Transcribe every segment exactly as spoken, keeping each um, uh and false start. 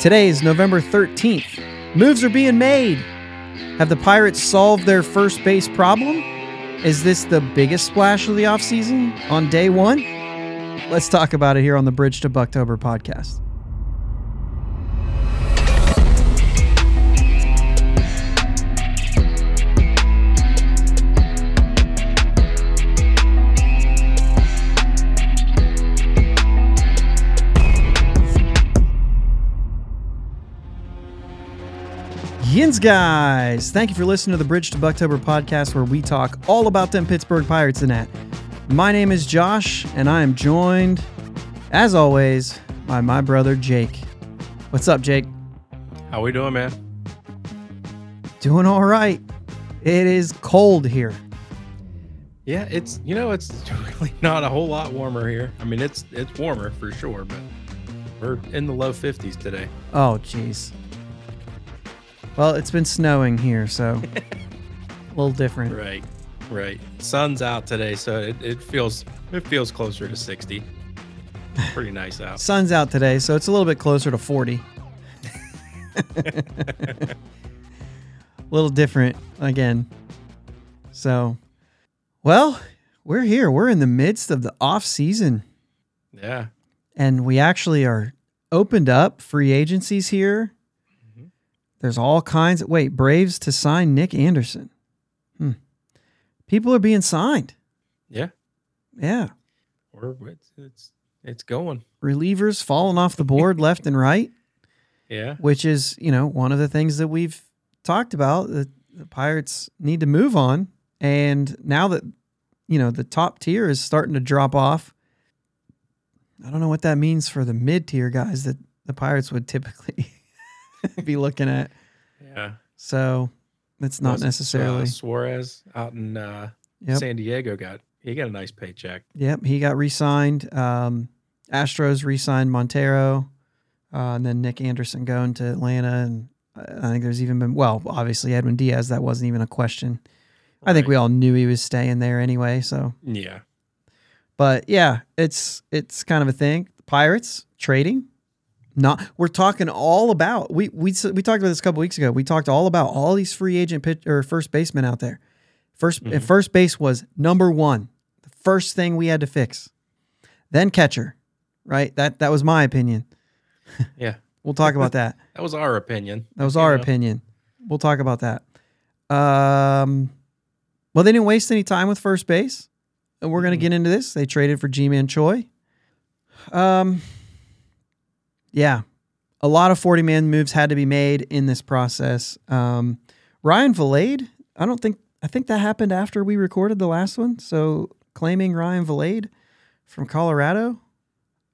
Today is November thirteenth. Moves are being made. Have the Pirates solved their first base problem? Is this the biggest splash of the offseason on day one? Let's talk about it here on the Bridge to Bucktober podcast. Yins, guys! Thank you for listening to the Bridge to Bucktober podcast, where we talk all about them Pittsburgh Pirates and that. My name is Josh, and I am joined, as always, by my brother Jake. What's up, Jake? How we doing, man? Doing all right. It is cold here. Yeah, it's you know it's really not a whole lot warmer here. I mean, it's it's warmer for sure, but we're in the low fifties today. Oh, jeez. Well, it's been snowing here, so a little different. Right, right. Sun's out today, so it, it feels it feels closer to sixty. Pretty nice out. Sun's out today, so it's a little bit closer to forty. A little different again. So, well, we're here. We're in the midst of the off season. Yeah. And we actually are opened up free agencies here. There's all kinds of... Wait, Braves to sign Nick Anderson. Hmm. People are being signed. Yeah. Yeah. Or it's, it's, it's going. Relievers falling off the board left and right. Yeah. Which is, you know, one of the things that we've talked about. The, the Pirates need to move on. And now that, you know, the top tier is starting to drop off, I don't know what that means for the mid-tier guys that the Pirates would typically... be looking at. Yeah. So that's not necessarily uh, Suarez out in uh yep. San Diego got he got a nice paycheck. Yep, he got re-signed. Um Astros re-signed Montero, uh, and then Nick Anderson going to Atlanta, and I think there's even been well, obviously Edwin Diaz, that wasn't even a question. Right. I think we all knew he was staying there anyway, so. Yeah. But yeah, it's it's kind of a thing. The Pirates trading. Not we're talking all about we we we talked about this a couple weeks ago. We talked all about all these free agent pitch, or first basemen out there. First mm-hmm. first base was number one, the first thing we had to fix. Then catcher, right? That that was my opinion. Yeah, we'll talk about that. That was our opinion. That was our know. opinion. We'll talk about that. Um, well, they didn't waste any time with first base, and we're gonna mm-hmm. get into this. They traded for Ji-Man Choi. Um. Yeah, a lot of forty-man moves had to be made in this process. Um, Ryan Vilade, I don't think, I think that happened after we recorded the last one. So claiming Ryan Vilade from Colorado,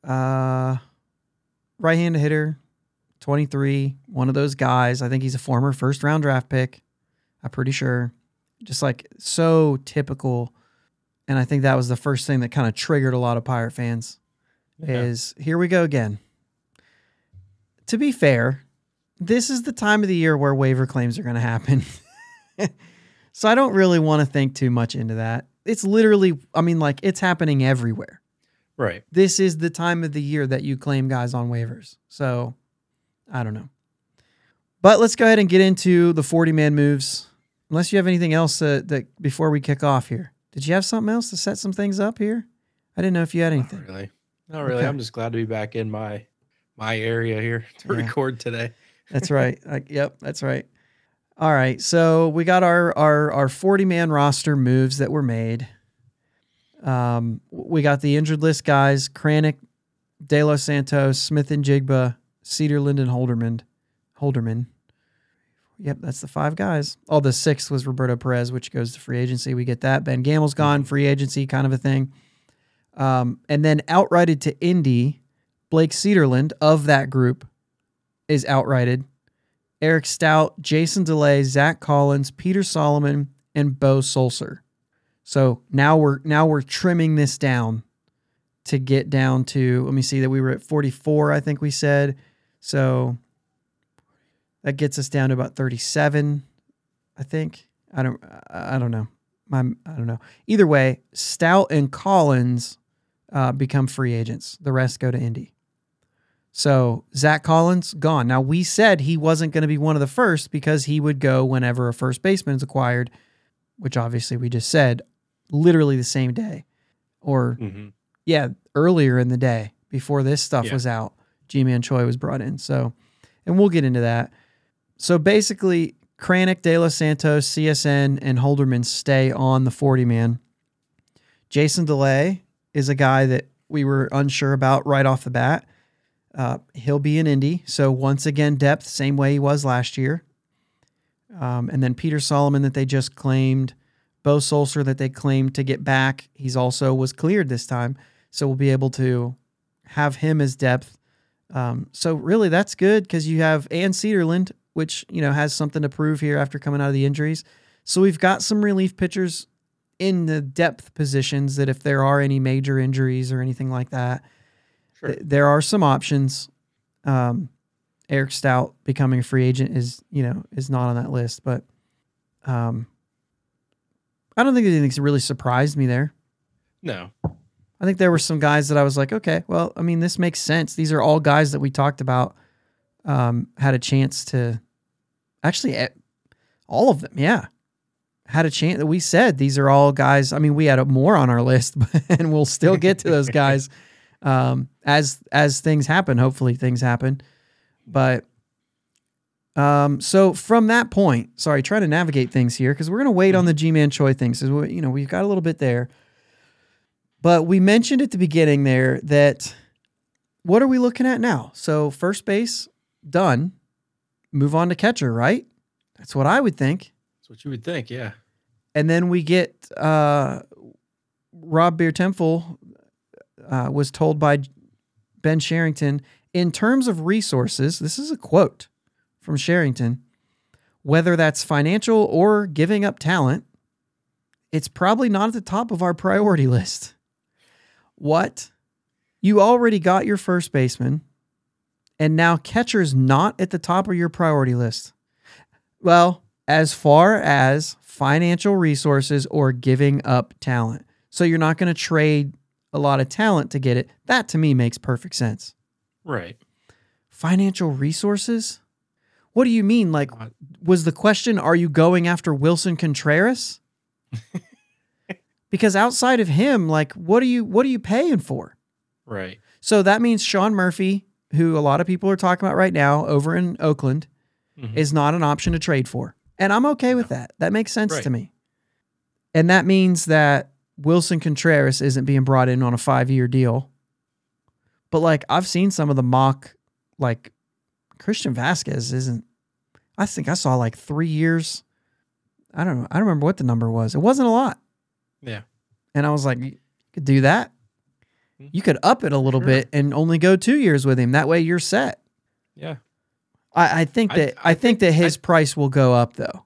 uh, right-handed hitter, twenty-three, one of those guys. I think he's a former first-round draft pick, I'm pretty sure. Just like so typical. And I think that was the first thing that kind of triggered a lot of Pirate fans yeah. is here we go again. To be fair, this is the time of the year where waiver claims are going to happen. So I don't really want to think too much into that. It's literally, I mean, like, it's happening everywhere. Right. This is the time of the year that you claim guys on waivers. So I don't know. But let's go ahead and get into the forty-man moves. Unless you have anything else uh, that before we kick off here. Did you have something else to set some things up here? I didn't know if you had anything. Not really. Not really. Okay. I'm just glad to be back in my... my area here to yeah. record today. That's right. Uh, yep, that's right. All right, so we got our our our forty-man roster moves that were made. Um, we got the injured list guys, Kranick, De Los Santos, Smith and Jigba, Cedar Linden, Holderman. Holderman. Yep, that's the five guys. Oh, the sixth was Roberto Perez, which goes to free agency. We get that. Ben Gamel's gone, free agency kind of a thing. Um, and then outrighted to Indy, Blake Cederlund of that group is outrighted. Eric Stout, Jason DeLay, Zach Collins, Peter Solomon, and Bo Sulser. So now we're now we're trimming this down to get down to, let me see, that we were at forty-four, I think we said. So that gets us down to about thirty-seven, I think. I don't I don't know. My I don't know. Either way, Stout and Collins uh, become free agents. The rest go to Indy. So Zach Collins, gone. Now, we said he wasn't going to be one of the first because he would go whenever a first baseman is acquired, which obviously we just said literally the same day. Or, mm-hmm. yeah, earlier in the day before this stuff yeah. was out, Ji-Man Choi was brought in. So, and we'll get into that. So basically, Kranick, De Los Santos, C S N, and Holderman stay on the forty-man. Jason DeLay is a guy that we were unsure about right off the bat. Uh, he'll be in Indy. So once again, depth, same way he was last year. Um, and then Peter Solomon that they just claimed, Bo Sulser that they claimed to get back. He's also was cleared this time. So we'll be able to have him as depth. Um, so really that's good because you have Ann Cederland, which, you know, has something to prove here after coming out of the injuries. So we've got some relief pitchers in the depth positions that if there are any major injuries or anything like that, sure. There are some options. Um, Eric Stout becoming a free agent is, you know, is not on that list, but um, I don't think anything's really surprised me there. No. I think there were some guys that I was like, okay, well, I mean, this makes sense. These are all guys that we talked about um, had a chance to actually all of them. Yeah. Had a chance that we said, these are all guys. I mean, we had more on our list, but, and we'll still get to those guys. Um, as, as things happen, hopefully things happen, but, um, so from that point, sorry, try to navigate things here. Cause we're going to wait on the Ji-Man Choi things. So, you know, we've got a little bit there, but we mentioned at the beginning there that what are we looking at now? So first base done, move on to catcher, right? That's what I would think. That's what you would think. Yeah. And then we get, uh, Rob Biertemfel, Uh, was told by Ben Cherington, in terms of resources, this is a quote from Cherington, whether that's financial or giving up talent, it's probably not at the top of our priority list. What? You already got your first baseman, and now catcher's not at the top of your priority list. Well, as far as financial resources or giving up talent. So you're not going to trade a lot of talent to get it. That to me makes perfect sense. Right. Financial resources? What do you mean? Like, was the question, are you going after Willson Contreras? Because outside of him, like, what are you, what are you paying for? Right. So that means Sean Murphy, who a lot of people are talking about right now over in Oakland, mm-hmm. is not an option to trade for. And I'm okay with that. That makes sense right. to me. And that means that Willson Contreras isn't being brought in on a five-year deal. But, like, I've seen some of the mock, like, Christian Vázquez isn't... I think I saw, like, three years. I don't know. I don't remember what the number was. It wasn't a lot. Yeah. And I was like, you could do that. You could up it a little sure. bit and only go two years with him. That way you're set. Yeah. I, I think that I, I, I think, think that his I, price will go up, though.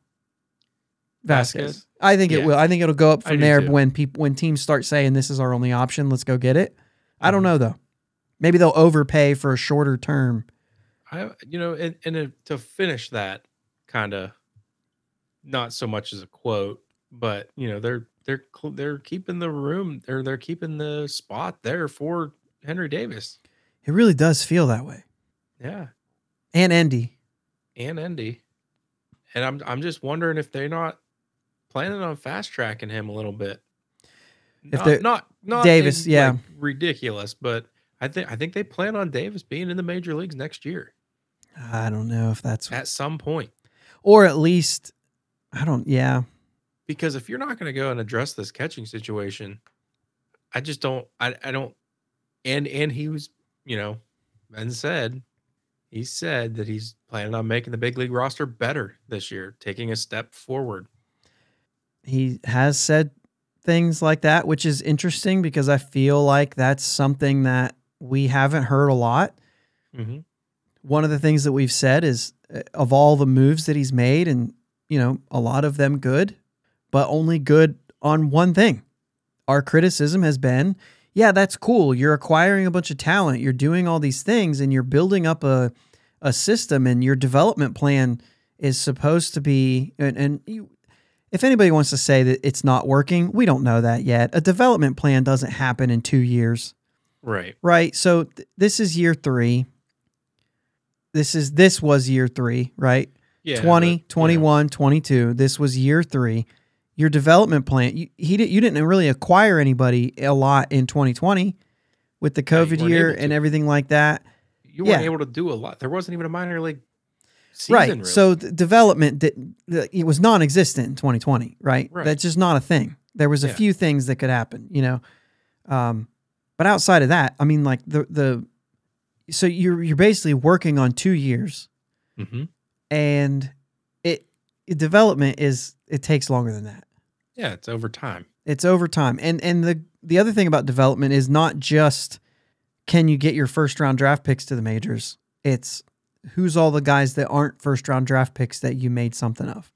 Vázquez. Vázquez. I think yeah. it will. I think it'll go up from there too. when people when teams start saying this is our only option, let's go get it. I mm-hmm. don't know though. Maybe they'll overpay for a shorter term. I you know, and, and to finish that kind of not so much as a quote, but you know, they're they're they're keeping the room, they're they're keeping the spot there for Henry Davis. It really does feel that way. Yeah. And Endy. And Endy. And I'm I'm just wondering if they're not planning on fast tracking him a little bit. Not, if not, not Davis, in, yeah, like, ridiculous. But I think I think they plan on Davis being in the major leagues next year. I don't know if that's at some point, or at least I don't. Yeah, because if you're not going to go and address this catching situation, I just don't. I I don't. And and he was, you know, Ben said he said that he's planning on making the big league roster better this year, taking a step forward. He has said things like that, which is interesting because I feel like that's something that we haven't heard a lot. Mm-hmm. One of the things that we've said is of all the moves that he's made and, you know, a lot of them good, but only good on one thing. Our criticism has been, yeah, that's cool. You're acquiring a bunch of talent. You're doing all these things and you're building up a, a system and your development plan is supposed to be, and, and you, if anybody wants to say that it's not working, we don't know that yet. A development plan doesn't happen in two years. Right. Right. So th- this is year three. this is this was year three, right? Yeah, twenty, twenty-one, twenty-two This was year three. Your development plan, you, he did, you didn't really acquire anybody a lot in twenty twenty with the COVID yeah, year and everything like that. You weren't yeah. able to do a lot. There wasn't even a minor league season, right? Really. So the development, it was non-existent in twenty twenty, right? right? That's just not a thing. There was a yeah. few things that could happen, you know. Um, but outside of that, I mean, like the the so you're you're basically working on two years, mm-hmm. and it, it development is it takes longer than that. Yeah, it's over time. It's over time, and and the the other thing about development is not just can you get your first round draft picks to the majors. It's who's all the guys that aren't first round draft picks that you made something of.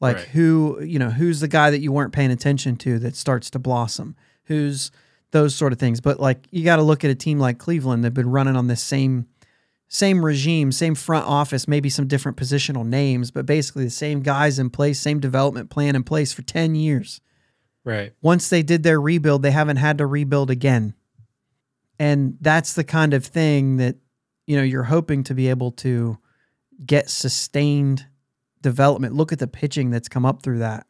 Like right. who, you know, who's the guy that you weren't paying attention to that starts to blossom? Who's those sort of things. But like, you got to look at a team like Cleveland. They've been running on this same, same regime, same front office, maybe some different positional names, but basically the same guys in place, same development plan in place for ten years. Right. Once they did their rebuild, they haven't had to rebuild again. And that's the kind of thing that, you know, you're hoping to be able to get sustained development. Look at the pitching that's come up through that.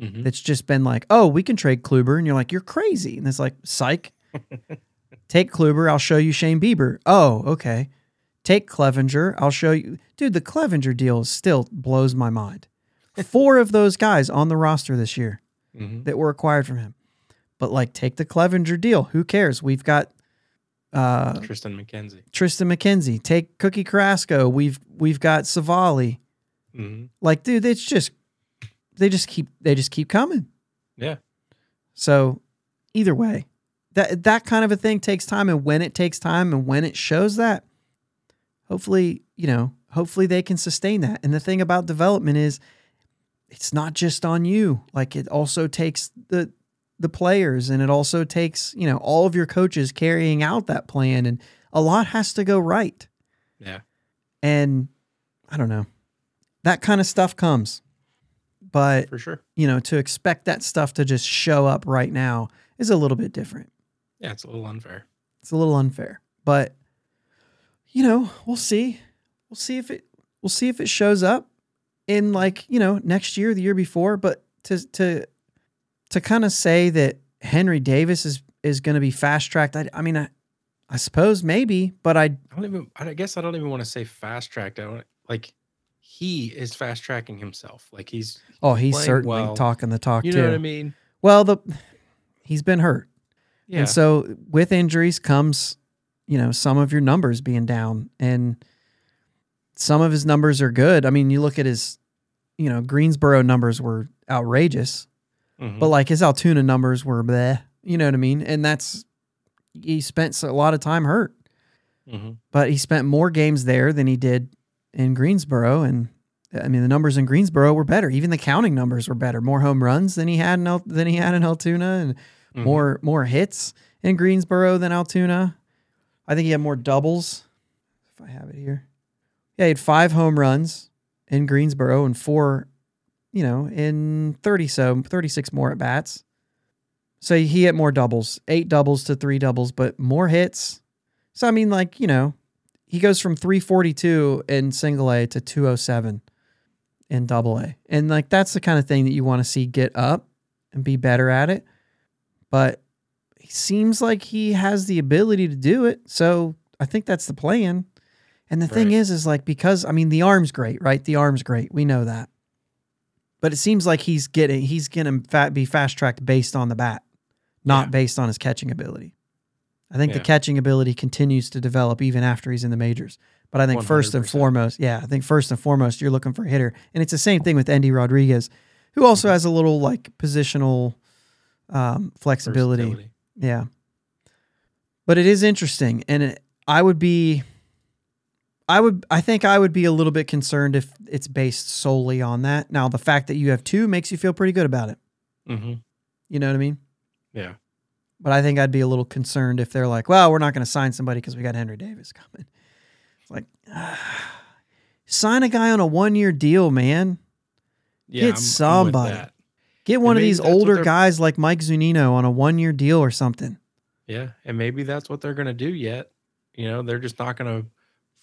Mm-hmm. That's just been like, oh, we can trade Kluber. And you're like, you're crazy. And it's like, psych. Take Kluber. I'll show you Shane Bieber. Oh, okay. Take Clevinger. I'll show you. Dude, the Clevinger deal still blows my mind. Four of those guys on the roster this year mm-hmm. that were acquired from him. But like, take the Clevinger deal. Who cares? We've got uh, Tristan McKenzie. Tristan McKenzie. Take Cookie Carrasco. We've we've got Savali. Mm-hmm. Like, dude, it's just they just keep they just keep coming. Yeah. So either way, that that kind of a thing takes time, and when it takes time and when it shows that, hopefully, you know, hopefully they can sustain that. And the thing about development is it's not just on you. Like, it also takes the the players, and it also takes, you know, all of your coaches carrying out that plan, and a lot has to go right. Yeah. And I don't know. That kind of stuff comes. But for sure, you know, to expect that stuff to just show up right now is a little bit different. Yeah, it's a little unfair. It's a little unfair. But you know, we'll see. We'll see if it we'll see if it shows up in, like, you know, next year, the year before. But to to To kind of say that Henry Davis is, is going to be fast-tracked, I, I mean, I, I suppose maybe, but I... I don't even. I guess I don't even want to say fast-tracked. I don't, like, he is fast-tracking himself. Like, he's Oh, he's certainly well. talking the talk, you too. You know what I mean? Well, the he's been hurt. Yeah. And so, with injuries comes, you know, some of your numbers being down, and some of his numbers are good. I mean, you look at his, you know, Greensboro numbers were outrageous. Mm-hmm. But like, his Altoona numbers were bleh, you know what I mean? And that's, he spent a lot of time hurt, mm-hmm. but he spent more games there than he did in Greensboro. And I mean, the numbers in Greensboro were better. Even the counting numbers were better. More home runs than he had in, Al- than he had in Altoona, and mm-hmm. more, more hits in Greensboro than Altoona. I think he had more doubles, if I have it here. Yeah. He had five home runs in Greensboro and four, you know, in thirty so thirty-six more at bats. So he hit more doubles, eight doubles to three doubles, but more hits. So, I mean, like, you know, he goes from three forty-two in single A to two oh seven in double A. And like, that's the kind of thing that you want to see get up and be better at it. But he seems like he has the ability to do it. So I think that's the plan. And the right. thing is, is like, because, I mean, the arm's great, right? The arm's great. We know that. But it seems like he's getting he's going to be fast-tracked based on the bat, not yeah. based on his catching ability. I think yeah. the catching ability continues to develop even after he's in the majors. But I think one hundred percent. first and foremost, yeah, I think first and foremost, you're looking for a hitter. And it's the same thing with Endy Rodriguez, who also has a little, like, positional um, flexibility. Versatility. Yeah. But it is interesting, and it, I would be... I would, I think I would be a little bit concerned if it's based solely on that. Now, the fact that you have two makes you feel pretty good about it. Mm-hmm. You know what I mean? Yeah. But I think I'd be a little concerned if they're like, well, we're not going to sign somebody because we got Henry Davis coming. It's like, ah, sign a guy on a one-year deal, man. Yeah, Get I'm, somebody. I'm Get one and of these older guys like Mike Zunino on a one-year deal or something. Yeah, and maybe that's what they're going to do yet. You know, they're just not going to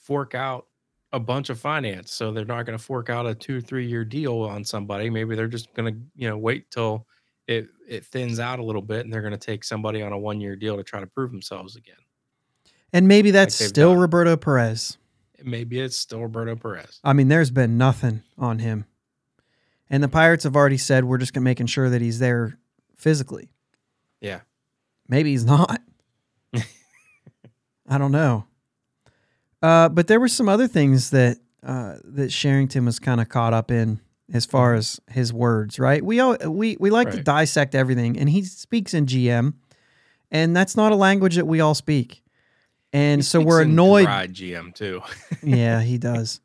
fork out a bunch of finance, so they're not going to fork out a two, three year deal on somebody. Maybe they're just going to, you know, wait till it, it thins out a little bit, and they're going to take somebody on a one year deal to try to prove themselves again. And maybe that's like still done. Roberto Perez. Maybe it's still Roberto Perez. I mean, there's been nothing on him. And the Pirates have already said, we're just making sure that he's there physically. Yeah. Maybe he's not. I don't know. Uh, but there were some other things that uh, that Cherington was kind of caught up in as far as his words, right? We all, we, we like right. to dissect everything, and he speaks in G M, and that's not a language that we all speak. And he so we're annoyed. Dry G M too. Yeah, he does.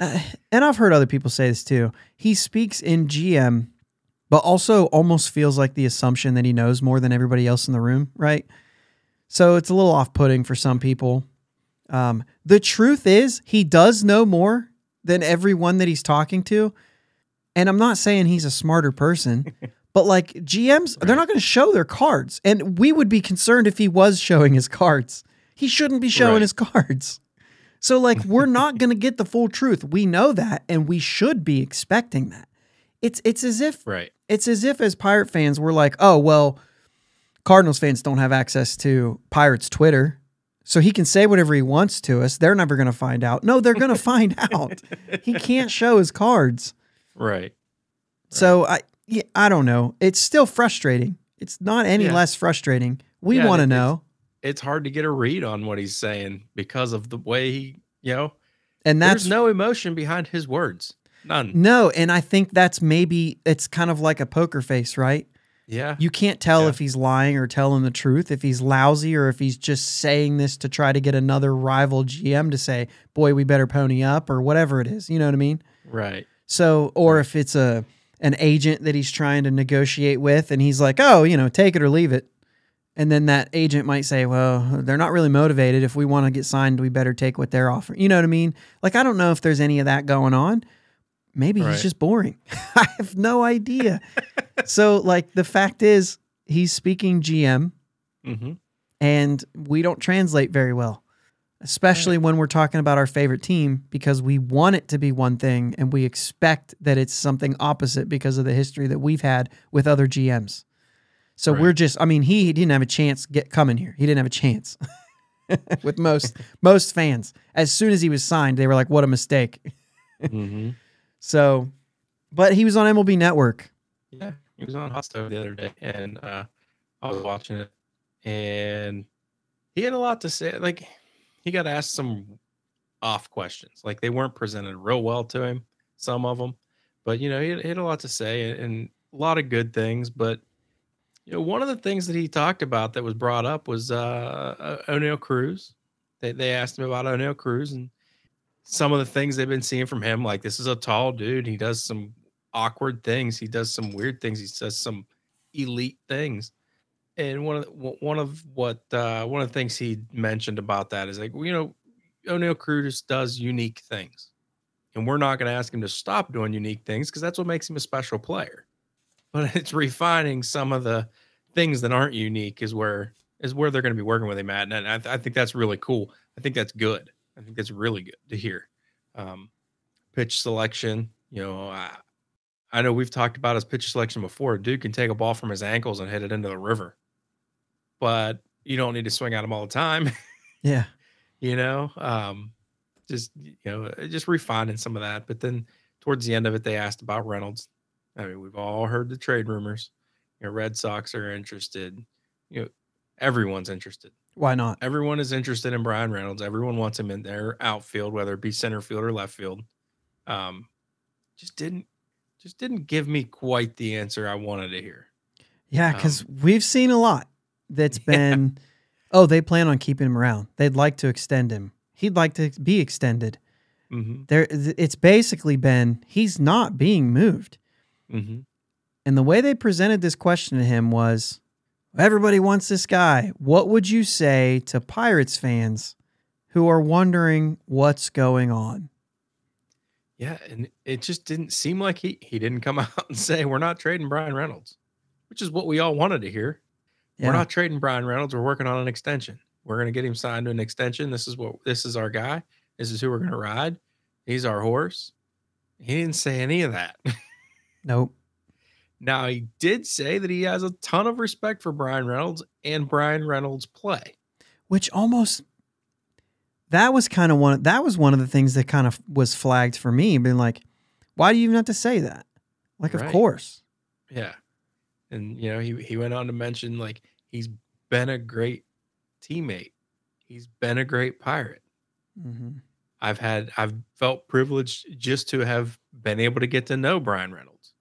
Uh, and I've heard other people say this too. He speaks in G M, but also almost feels like the assumption that he knows more than everybody else in the room, right? So it's a little off-putting for some people. Um, the truth is, he does know more than everyone that he's talking to. And I'm not saying he's a smarter person, but like G Ms, right. they're not going to show their cards. And we would be concerned if he was showing his cards. He shouldn't be showing right. his cards. So like, we're not going to get the full truth. We know that, and we should be expecting that. It's it's as if right. it's as if as Pirate fans, we're like, oh, well, Cardinals fans don't have access to Pirates Twitter, so he can say whatever he wants to us. They're never going to find out. No, they're going to find out. He can't show his cards. Right. right. So I yeah, I don't know. It's still frustrating. It's not any yeah. less frustrating. We yeah, want to know. It's hard to get a read on what he's saying because of the way he, you know, and that's, there's no emotion behind his words. None. No. And I think that's maybe, it's kind of like a poker face, right? Yeah. You can't tell yeah. if he's lying or telling the truth, if he's lousy, or if he's just saying this to try to get another rival G M to say, boy, we better pony up, or whatever it is. You know what I mean? Right. So, or right. if it's a, an agent that he's trying to negotiate with, and he's like, oh, you know, take it or leave it. And then that agent might say, well, they're not really motivated. If we want to get signed, we better take what they're offering. You know what I mean? Like, I don't know if there's any of that going on. Maybe right. he's just boring. I have no idea. So, like, the fact is, he's speaking G M, mm-hmm. and we don't translate very well, especially right. when we're talking about our favorite team, because we want it to be one thing, and we expect that it's something opposite because of the history that we've had with other G Ms. So right. we're just, I mean, he, he didn't have a chance get coming here. He didn't have a chance with most most fans. As soon as he was signed, they were like, what a mistake. Mm-hmm. So, but he was on M L B Network. Yeah, he was on Hosto the other day, and uh, I was watching it, and he had a lot to say. Like, he got asked some off questions. Like, they weren't presented real well to him, some of them. But, you know, he had, he had a lot to say, and, and a lot of good things, but you know, one of the things that he talked about that was brought up was uh, Oneil Cruz. They they asked him about Oneil Cruz and some of the things they've been seeing from him. Like, this is a tall dude. He does some awkward things. He does some weird things. He says some elite things. And one of the, one of what uh, one of the things he mentioned about that is like, you know, Oneil Cruz does unique things, and we're not going to ask him to stop doing unique things because that's what makes him a special player. But it's refining some of the things that aren't unique is where is where they're going to be working with him at. And I, th- I think that's really cool. I think that's good. I think that's really good to hear. Um, pitch selection. You know, I, I know we've talked about his pitch selection before. A dude can take a ball from his ankles and hit it into the river, but you don't need to swing at him all the time. Yeah. You know, um, just, you know, just refining some of that. But then towards the end of it, they asked about Reynolds. I mean, we've all heard the trade rumors. You know, Red Sox are interested. You know, everyone's interested. Why not? Everyone is interested in Brian Reynolds. Everyone wants him in their outfield, whether it be center field or left field. Um, just didn't, just didn't give me quite the answer I wanted to hear. Yeah, because um, we've seen a lot that's been, yeah. oh, they plan on keeping him around. They'd like to extend him. He'd like to be extended. Mm-hmm. There, it's basically been he's not being moved. Mm-hmm. And the way they presented this question to him was, everybody wants this guy. What would you say to Pirates fans who are wondering what's going on? Yeah, and it just didn't seem like he, he didn't come out and say, we're not trading Brian Reynolds, which is what we all wanted to hear. Yeah. We're not trading Brian Reynolds. We're working on an extension. We're going to get him signed to an extension. This is what this is our guy. This is who we're going to ride. He's our horse. He didn't say any of that. Nope. Now, he did say that he has a ton of respect for Brian Reynolds and Brian Reynolds' play. Which almost, that was kind of one, that was one of the things that kind of was flagged for me, being like, why do you even have to say that? Like, right. Of course. Yeah. And, you know, he, he went on to mention, like, he's been a great teammate. He's been a great Pirate. Mm-hmm. I've had, I've felt privileged just to have been able to get to know Brian Reynolds.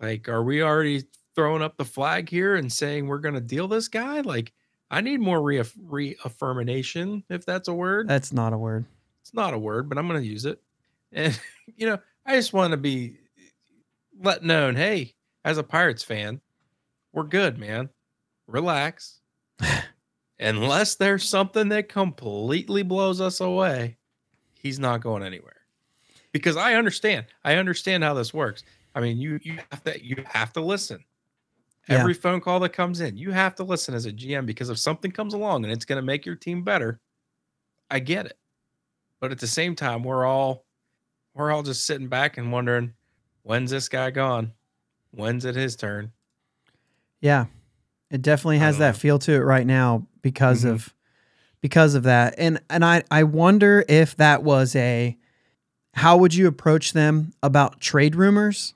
Like, are we already throwing up the flag here and saying we're going to deal this guy? Like, I need more reaff- reaffirmation, if that's a word. That's not a word. It's not a word, but I'm going to use it. And, you know, I just want to be let known, hey, as a Pirates fan, we're good, man. Relax. Unless there's something that completely blows us away, he's not going anywhere. Because I understand. I understand how this works. I mean, you you have to, you have to listen. Yeah. Every phone call that comes in, you have to listen as a G M, because if something comes along and it's going to make your team better, I get it. But at the same time, we're all we're all just sitting back and wondering, when's this guy gone? When's it his turn? Yeah. It definitely has that know. feel to it right now because mm-hmm. of because of that. And and I, I wonder if that was a how would you approach them about trade rumors?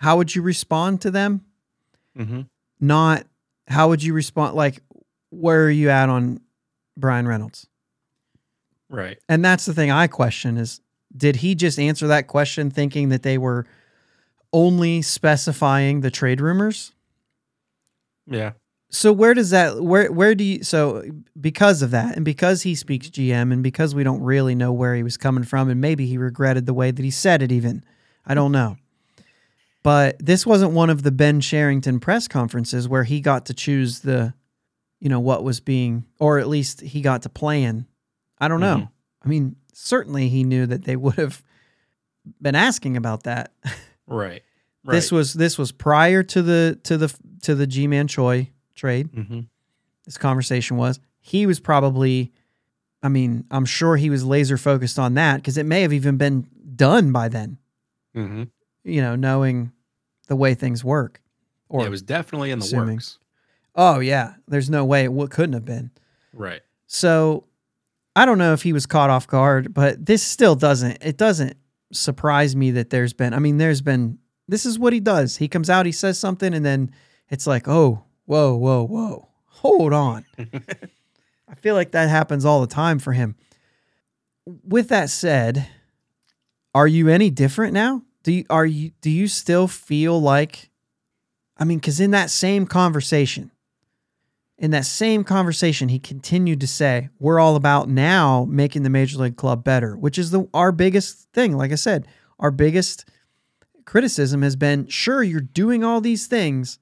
How would you respond to them? Mm-hmm. Not how would you respond, like, where are you at on Brian Reynolds? Right. And that's the thing I question is, did he just answer that question thinking that they were only specifying the trade rumors? Yeah. So where does that, where, where do you, so because of that, and because he speaks G M, and because we don't really know where he was coming from, and maybe he regretted the way that he said it even, I don't know. But this wasn't one of the Ben Cherington press conferences where he got to choose the, you know, what was being, or at least he got to plan. I don't mm-hmm. know. I mean, certainly he knew that they would have been asking about that. Right. Right. This was, this was prior to the, to the, to the Ji-Man Choi trade. Mm-hmm. This conversation was, he was probably, I mean, I'm sure he was laser focused on that, because it may have even been done by then, mm-hmm. you know, knowing the way things work. Or yeah, it was definitely in the assuming. works. Oh yeah. There's no way it couldn't have been. Right. So I don't know if he was caught off guard, but this still doesn't, it doesn't surprise me that there's been, I mean, there's been, this is what he does. He comes out, he says something, and then it's like, oh, whoa, whoa, whoa, hold on. I feel like that happens all the time for him. With that said, are you any different now? Do you, are you, do you still feel like, I mean, because in that same conversation, in that same conversation, he continued to say, we're all about now making the Major League Club better, which is the our biggest thing. Like I said, our biggest criticism has been, sure, you're doing all these things,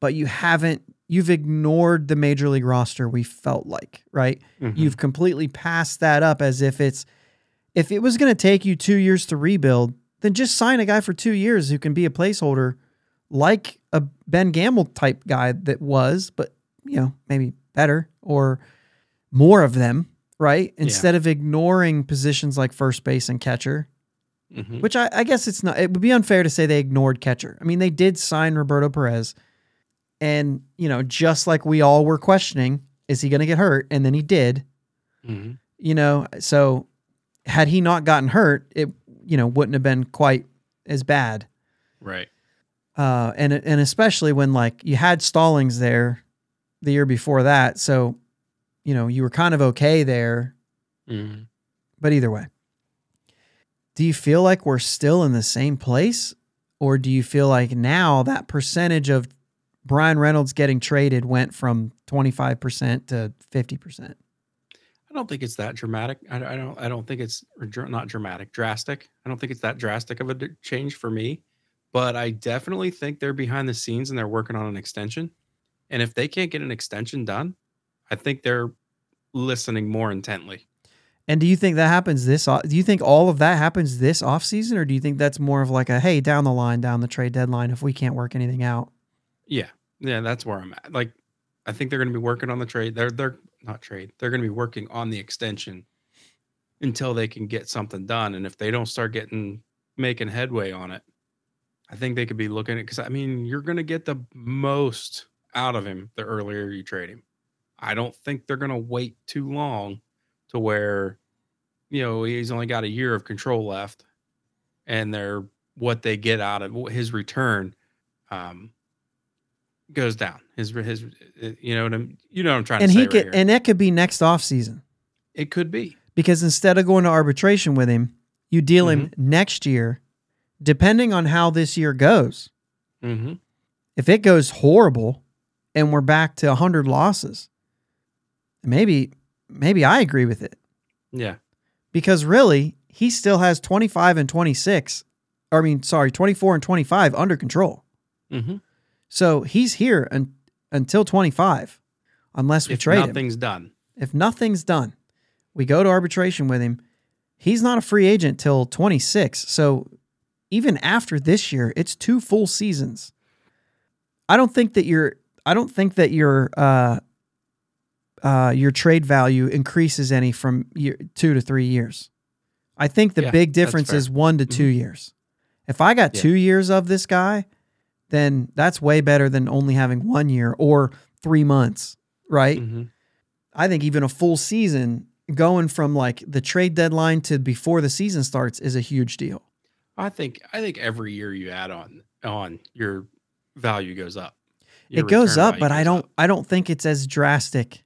but you haven't, you've ignored the major league roster, we felt like, right? Mm-hmm. You've completely passed that up as if it's, if it was going to take you two years to rebuild, then just sign a guy for two years who can be a placeholder, like a Ben Gamel type guy that was, but, you know, maybe better or more of them, right? Instead yeah. of ignoring positions like first base and catcher. Mm-hmm. Which I, I guess it's not, it would be unfair to say they ignored catcher. I mean, they did sign Roberto Perez, and, you know, just like we all were questioning, is he going to get hurt? And then he did, mm-hmm. you know, so had he not gotten hurt, it, you know, wouldn't have been quite as bad. Right. Uh, and, and especially when, like, you had Stallings there the year before that. So, you know, you were kind of okay there, mm-hmm. but either way. Do you feel like we're still in the same place, or do you feel like now that percentage of Brian Reynolds getting traded went from twenty-five percent to fifty percent? I don't think it's that dramatic. I, I don't, I don't think it's not dramatic, drastic. I don't think it's that drastic of a change for me, but I definitely think they're behind the scenes and they're working on an extension. And if they can't get an extension done, I think they're listening more intently. And do you think that happens this, do you think all of that happens this off season, or do you think that's more of like a, hey, down the line, down the trade deadline, if we can't work anything out? Yeah. Yeah. That's where I'm at. Like, I think they're going to be working on the trade. They're, they're not trade. They're going to be working on the extension until they can get something done. And if they don't start getting making headway on it, I think they could be looking at, because I mean, you're going to get the most out of him the earlier you trade him. I don't think they're going to wait too long to where, you know, he's only got a year of control left, and they're what they get out of his return um, goes down. His his, you know what I'm you know what I'm trying and to say. He right could, here. And that could be next off season. It could be, because instead of going to arbitration with him, you deal mm-hmm. him next year, depending on how this year goes. Mm-hmm. If it goes horrible, and we're back to a hundred losses, maybe maybe I agree with it. Yeah, because really he still has twenty-five and twenty-six. Or I mean, sorry, twenty-four and twenty-five under control. Mm-hmm. So he's here un- until twenty-five, unless we if trade him. If nothing's done. If nothing's done, we go to arbitration with him. He's not a free agent till twenty-six. So even after this year, it's two full seasons. I don't think that your I don't think that your uh, uh, your trade value increases any from year, two to three years. I think the yeah, big difference is one to two mm-hmm. years. If I got yeah. two years of this guy, then that's way better than only having one year or three months, right? Mm-hmm. I think even a full season, going from like the trade deadline to before the season starts, is a huge deal. I think I think every year you add on on your value goes up. Your it goes up, but goes I don't up. I don't think it's as drastic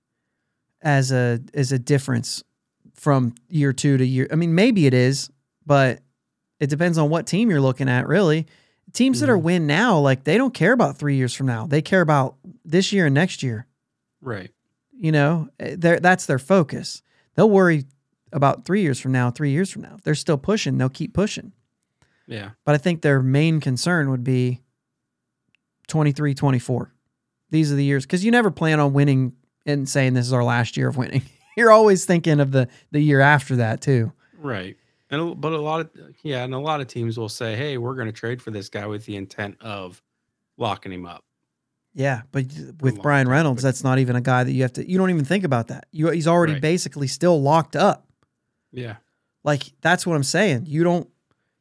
as a as a difference from year two to year. I mean, maybe it is, but it depends on what team you're looking at, really. Teams mm-hmm. that are win now, like, they don't care about three years from now. They care about this year and next year. Right. You know, that's their focus. They'll worry about three years from now, three years from now. If they're still pushing, they'll keep pushing. Yeah. But I think their main concern would be twenty-three, twenty-four. These are the years. Because you never plan on winning and saying this is our last year of winning. You're always thinking of the, the year after that, too. Right. And but a lot of yeah, and a lot of teams will say, "Hey, we're going to trade for this guy with the intent of locking him up." Yeah, but with Brian Reynolds, but that's not even a guy that you have to. You don't even think about that. You he's already right. basically still locked up. Yeah, like that's what I'm saying. You don't.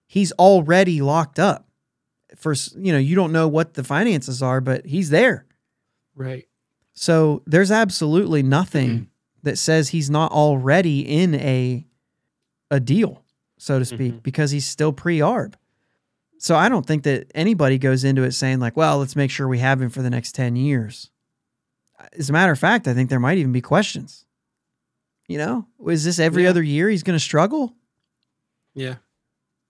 He's already locked up. For you know, you don't know what the finances are, but he's there. Right. So there's absolutely nothing mm-hmm. that says he's not already in a a deal, so to speak, mm-hmm. because he's still pre-arb. So I don't think that anybody goes into it saying like, well, let's make sure we have him for the next ten years. As a matter of fact, I think there might even be questions. You know, is this every yeah. other year he's going to struggle? Yeah.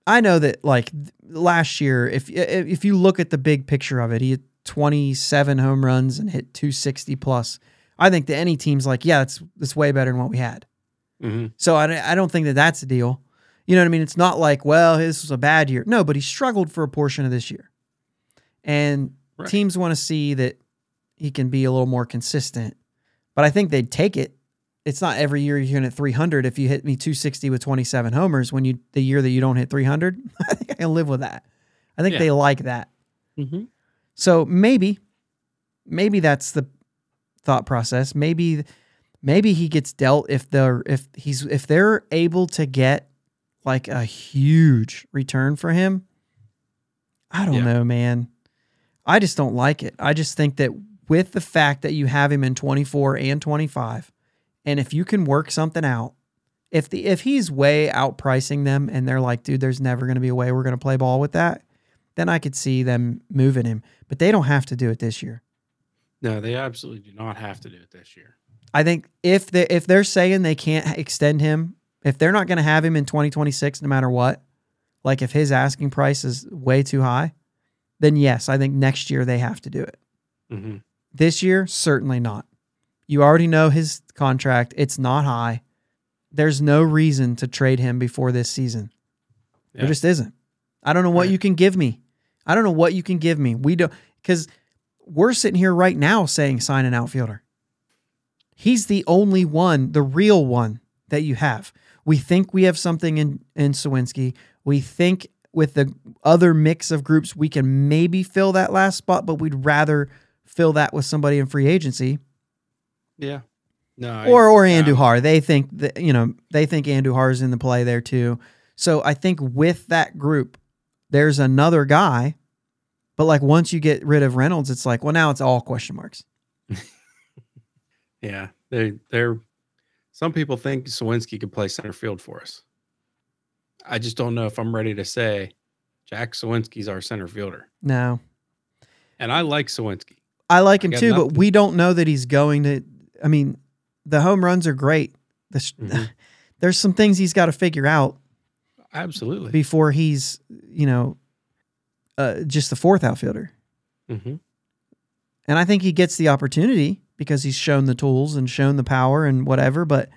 I know that like last year, if if you look at the big picture of it, he had twenty-seven home runs and hit two sixty plus. I think that any team's like, yeah, it's, it's way better than what we had. Mm-hmm. So I, I don't think that that's a deal. You know what I mean? It's not like, well, this was a bad year. No, but he struggled for a portion of this year. And right. teams want to see that he can be a little more consistent. But I think they'd take it. It's not every year you're hitting at three hundred. If you hit me two sixty with twenty-seven homers when you the year that you don't hit three hundred, I think I can live with that. I think yeah. they like that. Mm-hmm. So maybe, maybe that's the thought process. Maybe, maybe he gets dealt if they're if he's if they're able to get like a huge return for him. I don't yeah. know, man. I just don't like it. I just think that with the fact that you have him in twenty-four and twenty-five, and if you can work something out, if the if he's way outpricing them and they're like, dude, there's never going to be a way we're going to play ball with that, then I could see them moving him. But they don't have to do it this year. No, they absolutely do not have to do it this year. I think if they, if they're saying they can't extend him, if they're not going to have him in twenty twenty-six, no matter what, like if his asking price is way too high, then yes, I think next year they have to do it. Mm-hmm. This year, certainly not. You already know his contract. It's not high. There's no reason to trade him before this season. Yeah. There just isn't. I don't know what right. you can give me. I don't know what you can give me. We don't, because we're sitting here right now saying sign an outfielder. He's the only one, the real one that you have. We think we have something in, in Sawinski. We think with the other mix of groups, we can maybe fill that last spot, but we'd rather fill that with somebody in free agency. Yeah. No, or or yeah. Andujar. They think that, you know, they think Andujar's in the play there too. So I think with that group, there's another guy, but like once you get rid of Reynolds, it's like, well, now it's all question marks. Yeah, they they're. Some people think Sawinski could play center field for us. I just don't know if I'm ready to say Jack Sawinski's our center fielder. No. And I like Sawinski. I like him I too, nothing. But we don't know that he's going to. I mean, the home runs are great. The, mm-hmm. There's some things he's got to figure out. Absolutely. Before he's, you know, uh, just the fourth outfielder. Mm-hmm. And I think he gets the opportunity because he's shown the tools and shown the power and whatever, but I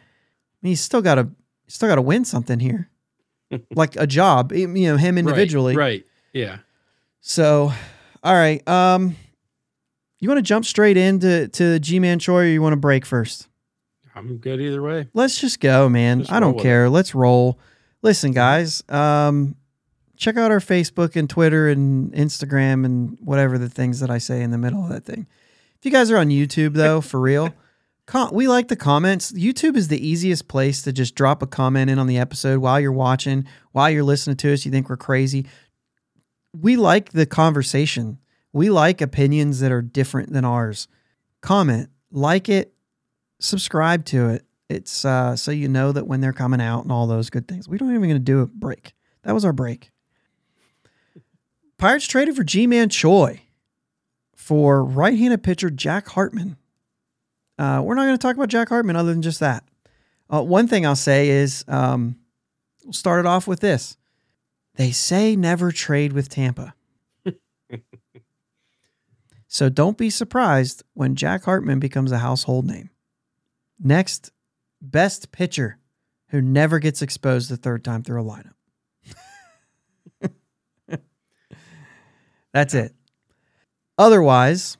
mean, he's still got to still got to win something here, like a job. You know, him individually, right? right. Yeah. So, all right. Um, you want to jump straight into to Ji-Man Choi, or you want to break first? I'm good either way. Let's just go, man. Just I don't care. It. Let's roll. Listen, guys. Um, check out our Facebook and Twitter and Instagram and whatever the things that I say in the middle of that thing. If you guys are on YouTube, though, for real, com- we like the comments. YouTube is the easiest place to just drop a comment in on the episode while you're watching, while you're listening to us. You think we're crazy. We like the conversation. We like opinions that are different than ours. Comment, like it, subscribe to it. It's uh, so you know that when they're coming out and all those good things. We don't even going to do a break. That was our break. Pirates traded for Ji-Man Choi for right-handed pitcher Jack Hartman. Uh, we're not going to talk about Jack Hartman other than just that. Uh, one thing I'll say is, um, we'll start it off with this. They say never trade with Tampa. So don't be surprised when Jack Hartman becomes a household name. Next best pitcher who never gets exposed the third time through a lineup. That's it. Otherwise,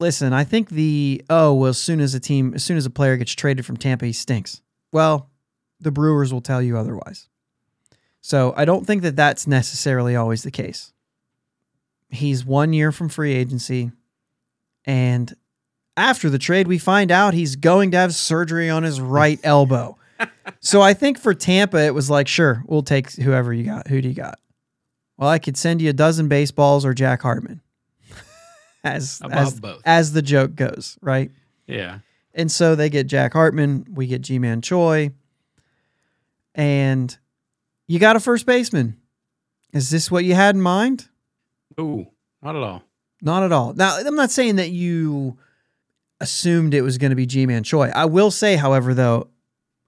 listen, I think the, oh, well, as soon as a team, as soon as a player gets traded from Tampa, he stinks. Well, the Brewers will tell you otherwise. So I don't think that that's necessarily always the case. He's one year from free agency, and after the trade, we find out he's going to have surgery on his right elbow. So I think for Tampa, it was like, sure, we'll take whoever you got. Who do you got? Well, I could send you a dozen baseballs or Jack Hartman. As as, as the joke goes, right? Yeah. And so they get Jack Hartman, we get Ji-Man Choi, and you got a first baseman. Is this what you had in mind? No, not at all. Not at all. Now, I'm not saying that you assumed it was going to be Ji-Man Choi. I will say, however, though,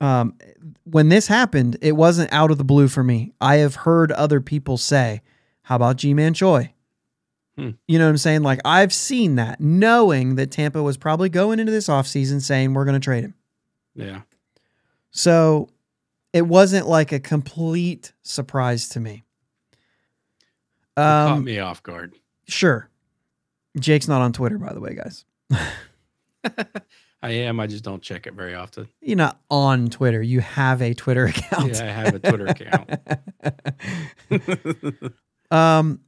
um, when this happened, it wasn't out of the blue for me. I have heard other people say, how about Ji-Man Choi? Hmm. You know what I'm saying? Like, I've seen that, knowing that Tampa was probably going into this offseason saying we're going to trade him. Yeah. So it wasn't like a complete surprise to me. Um, caught me off guard. Sure. Jake's not on Twitter, by the way, guys. I am. I just don't check it very often. You're not on Twitter. You have a Twitter account. Yeah, I have a Twitter account. um.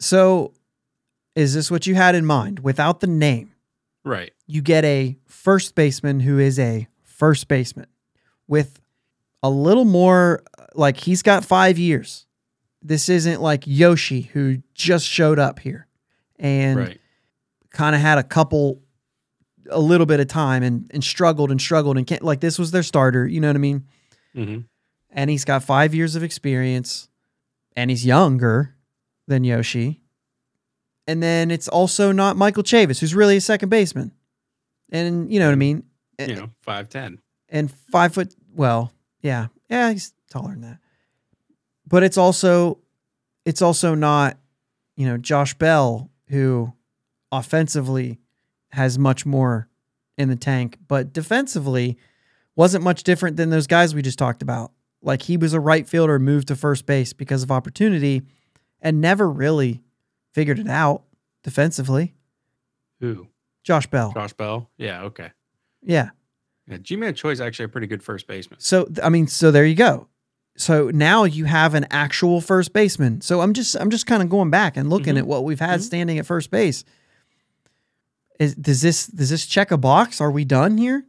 So is this what you had in mind without the name? Right. You get a first baseman who is a first baseman with a little more, like he's got five years. This isn't like Yoshi who just showed up here and right. kind of had a couple, a little bit of time and, and struggled and struggled and can't, like this was their starter. You know what I mean? Mm-hmm. And he's got five years of experience and he's younger than Yoshi. And then it's also not Michael Chavis, who's really a second baseman. And you know what I mean? You know, five ten. And five foot, well, yeah. Yeah, he's taller than that. But it's also it's also not, you know, Josh Bell, who offensively has much more in the tank, but defensively wasn't much different than those guys we just talked about. Like he was a right fielder moved to first base because of opportunity, and never really figured it out defensively. Who? Josh Bell. Josh Bell? Yeah, okay. Yeah. yeah Ji-Man Choi is actually a pretty good first baseman. So, I mean, so there you go. So now you have an actual first baseman. So I'm just I'm just kind of going back and looking mm-hmm. at what we've had mm-hmm. standing at first base. Is, does this does this check a box? Are we done here?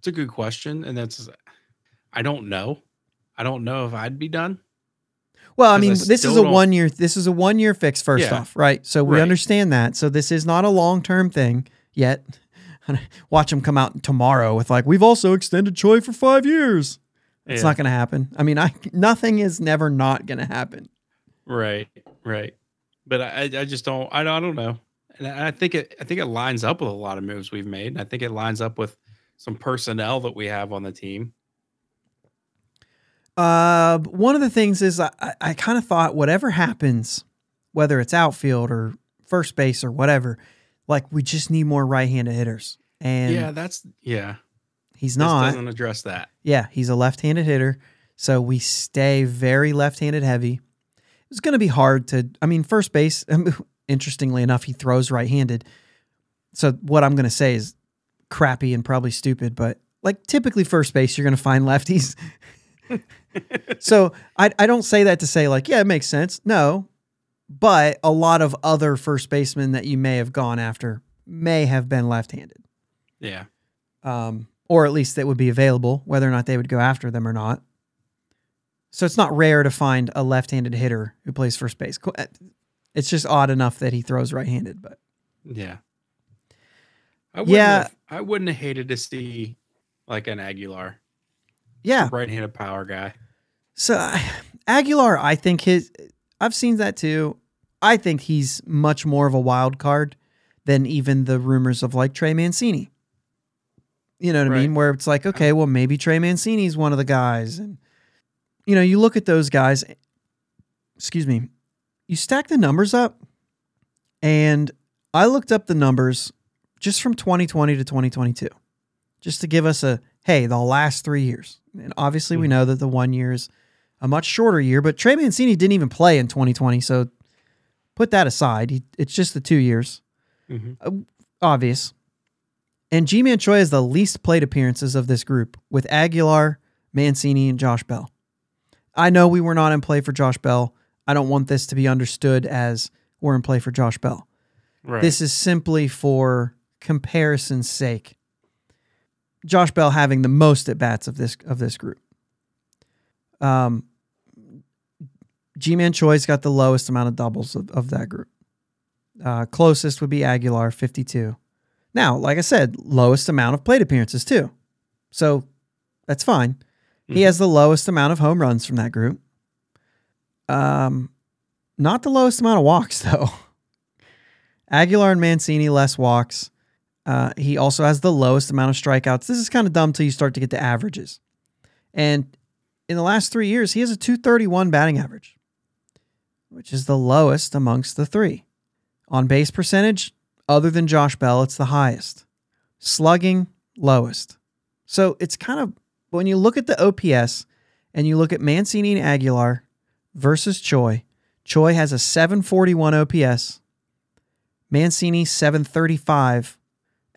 It's a good question. And that's, I don't know. I don't know if I'd be done. Well, I mean, I this is a don't... one year, this is a one year fix first yeah. off. Right. So we right. understand that. So this is not a long-term thing yet. Watch him come out tomorrow with like, we've also extended Choi for five years. Yeah. It's not going to happen. I mean, I, nothing is never not going to happen. Right. Right. But I, I just don't, I don't, I don't know. And I think it, I think it lines up with a lot of moves we've made. And I think it lines up with some personnel that we have on the team. Uh, one of the things is I, I kind of thought whatever happens, whether it's outfield or first base or whatever, like we just need more right-handed hitters. And yeah, that's yeah. He's not. This doesn't address that. Yeah, he's a left-handed hitter, so we stay very left-handed heavy. It's going to be hard to. I mean, first base. Interestingly enough, he throws right-handed. So what I'm going to say is crappy and probably stupid, but like typically first base, you're going to find lefties. So I I don't say that to say like, yeah, it makes sense. No, but a lot of other first basemen that you may have gone after may have been left-handed. Yeah. Um, or at least that would be available, whether or not they would go after them or not. So it's not rare to find a left-handed hitter who plays first base. It's just odd enough that he throws right-handed, but yeah. I wouldn't yeah. have, I wouldn't have hated to see like an Aguilar. Yeah. Right-handed power guy. So uh, Aguilar, I think his, I've seen that too. I think he's much more of a wild card than even the rumors of like Trey Mancini. You know what right. I mean? Where it's like, okay, well maybe Trey Mancini's one of the guys. And you know, you look at those guys, excuse me, you stack the numbers up and I looked up the numbers just from twenty twenty to twenty twenty-two, just to give us a, hey, the last three years. And obviously mm-hmm. we know that the one year is a much shorter year, but Trey Mancini didn't even play in twenty twenty. So put that aside. He, it's just the two years. Mm-hmm. Uh, obvious. And Ji-Man Choi has the least plate appearances of this group with Aguilar, Mancini, and Josh Bell. I know we were not in play for Josh Bell. I don't want this to be understood as we're in play for Josh Bell. Right. This is simply for comparison's sake. Josh Bell having the most at-bats of this of this group. Um, Ji-Man Choi's got the lowest amount of doubles of, of that group. Uh, closest would be Aguilar, fifty-two. Now, like I said, lowest amount of plate appearances too. So that's fine. Mm-hmm. He has the lowest amount of home runs from that group. Um, not the lowest amount of walks though. Aguilar and Mancini, less walks. Uh, he also has the lowest amount of strikeouts. This is kind of dumb till you start to get to averages. And in the last three years, he has a two thirty-one batting average, which is the lowest amongst the three. On base percentage, other than Josh Bell, it's the highest. Slugging, lowest. So it's kind of, when you look at the O P S and you look at Mancini and Aguilar versus Choi, Choi has a seven forty-one O P S, Mancini seven thirty-five,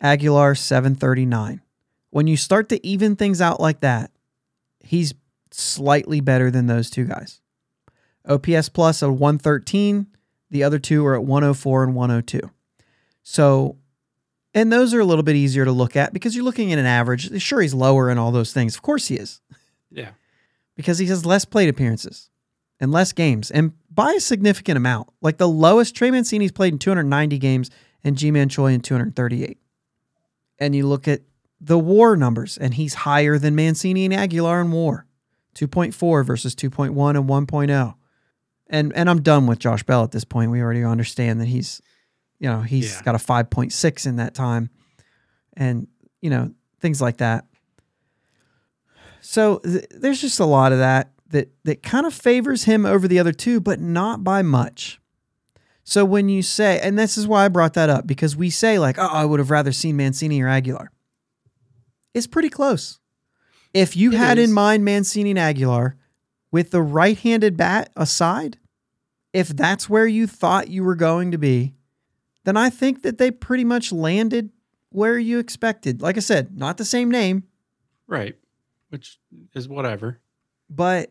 Aguilar seven thirty-nine. When you start to even things out like that, he's slightly better than those two guys. O P S plus a one thirteen. The other two are at one oh four and one oh two. So, and those are a little bit easier to look at because you're looking at an average. Sure, he's lower in all those things. Of course he is. Yeah. Because he has less plate appearances and less games and by a significant amount. Like the lowest, Trey Mancini's played in two hundred ninety games and Ji-Man Choi in two hundred thirty-eight. And you look at the WAR numbers, and he's higher than Mancini and Aguilar in WAR, two point four versus two point one and one point oh. And and I'm done with Josh Bell at this point. We already understand that he's, you know, he's yeah. got a five point six in that time, and you know things like that. So th- there's just a lot of that that that kind of favors him over the other two, but not by much. So when you say, and this is why I brought that up, because we say like, oh, I would have rather seen Mancini or Aguilar. It's pretty close. If you it had is. in mind Mancini and Aguilar with the right-handed bat aside, if that's where you thought you were going to be, then I think that they pretty much landed where you expected. Like I said, not the same name. Right. Which is whatever. But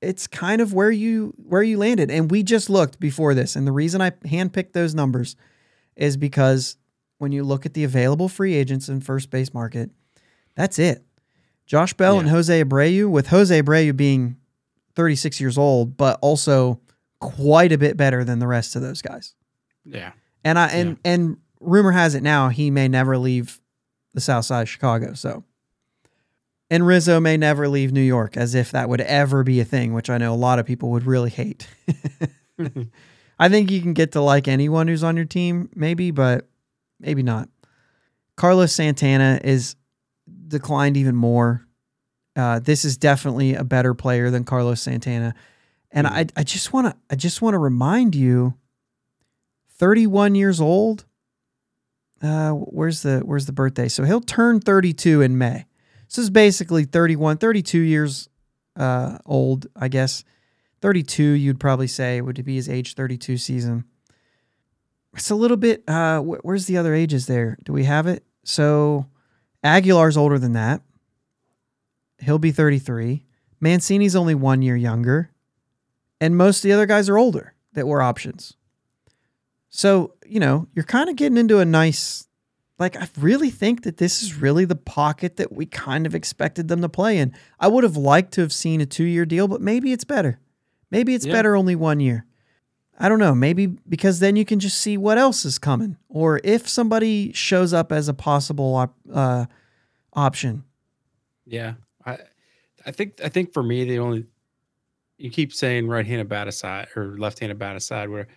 it's kind of where you where you landed. And we just looked before this. And the reason I handpicked those numbers is because when you look at the available free agents in first base market, That's it. Josh Bell yeah. and Jose Abreu, with Jose Abreu being thirty-six years old, but also quite a bit better than the rest of those guys. Yeah. And I and yeah. and rumor has it now he may never leave the South Side of Chicago, so. And Rizzo may never leave New York, as if that would ever be a thing, which I know a lot of people would really hate. I think you can get to like anyone who's on your team, maybe, but maybe not. Carlos Santana is declined even more. Uh, this is definitely a better player than Carlos Santana. And I, I just want to I just want to remind you, thirty-one years old. Uh, where's the where's the birthday? So he'll turn thirty-two in May. So this is basically thirty-one, thirty-two years uh, old, I guess. thirty-two, you'd probably say, would be his age thirty-two season. It's a little bit, uh, wh- where's the other ages there? Do we have it? So Aguilar's older than that. He'll be thirty-three. Mancini's only one year younger. And most of the other guys are older that were options. So, you know, you're kind of getting into a nice, like, I really think that this is really the pocket that we kind of expected them to play in. I would have liked to have seen a two-year deal, but maybe it's better. Maybe it's yeah. better only one year. I don't know. Maybe because then you can just see what else is coming, or if somebody shows up as a possible op- uh, option. Yeah, I, I think I think for me the only you keep saying right-handed bat aside or left-handed bat aside, where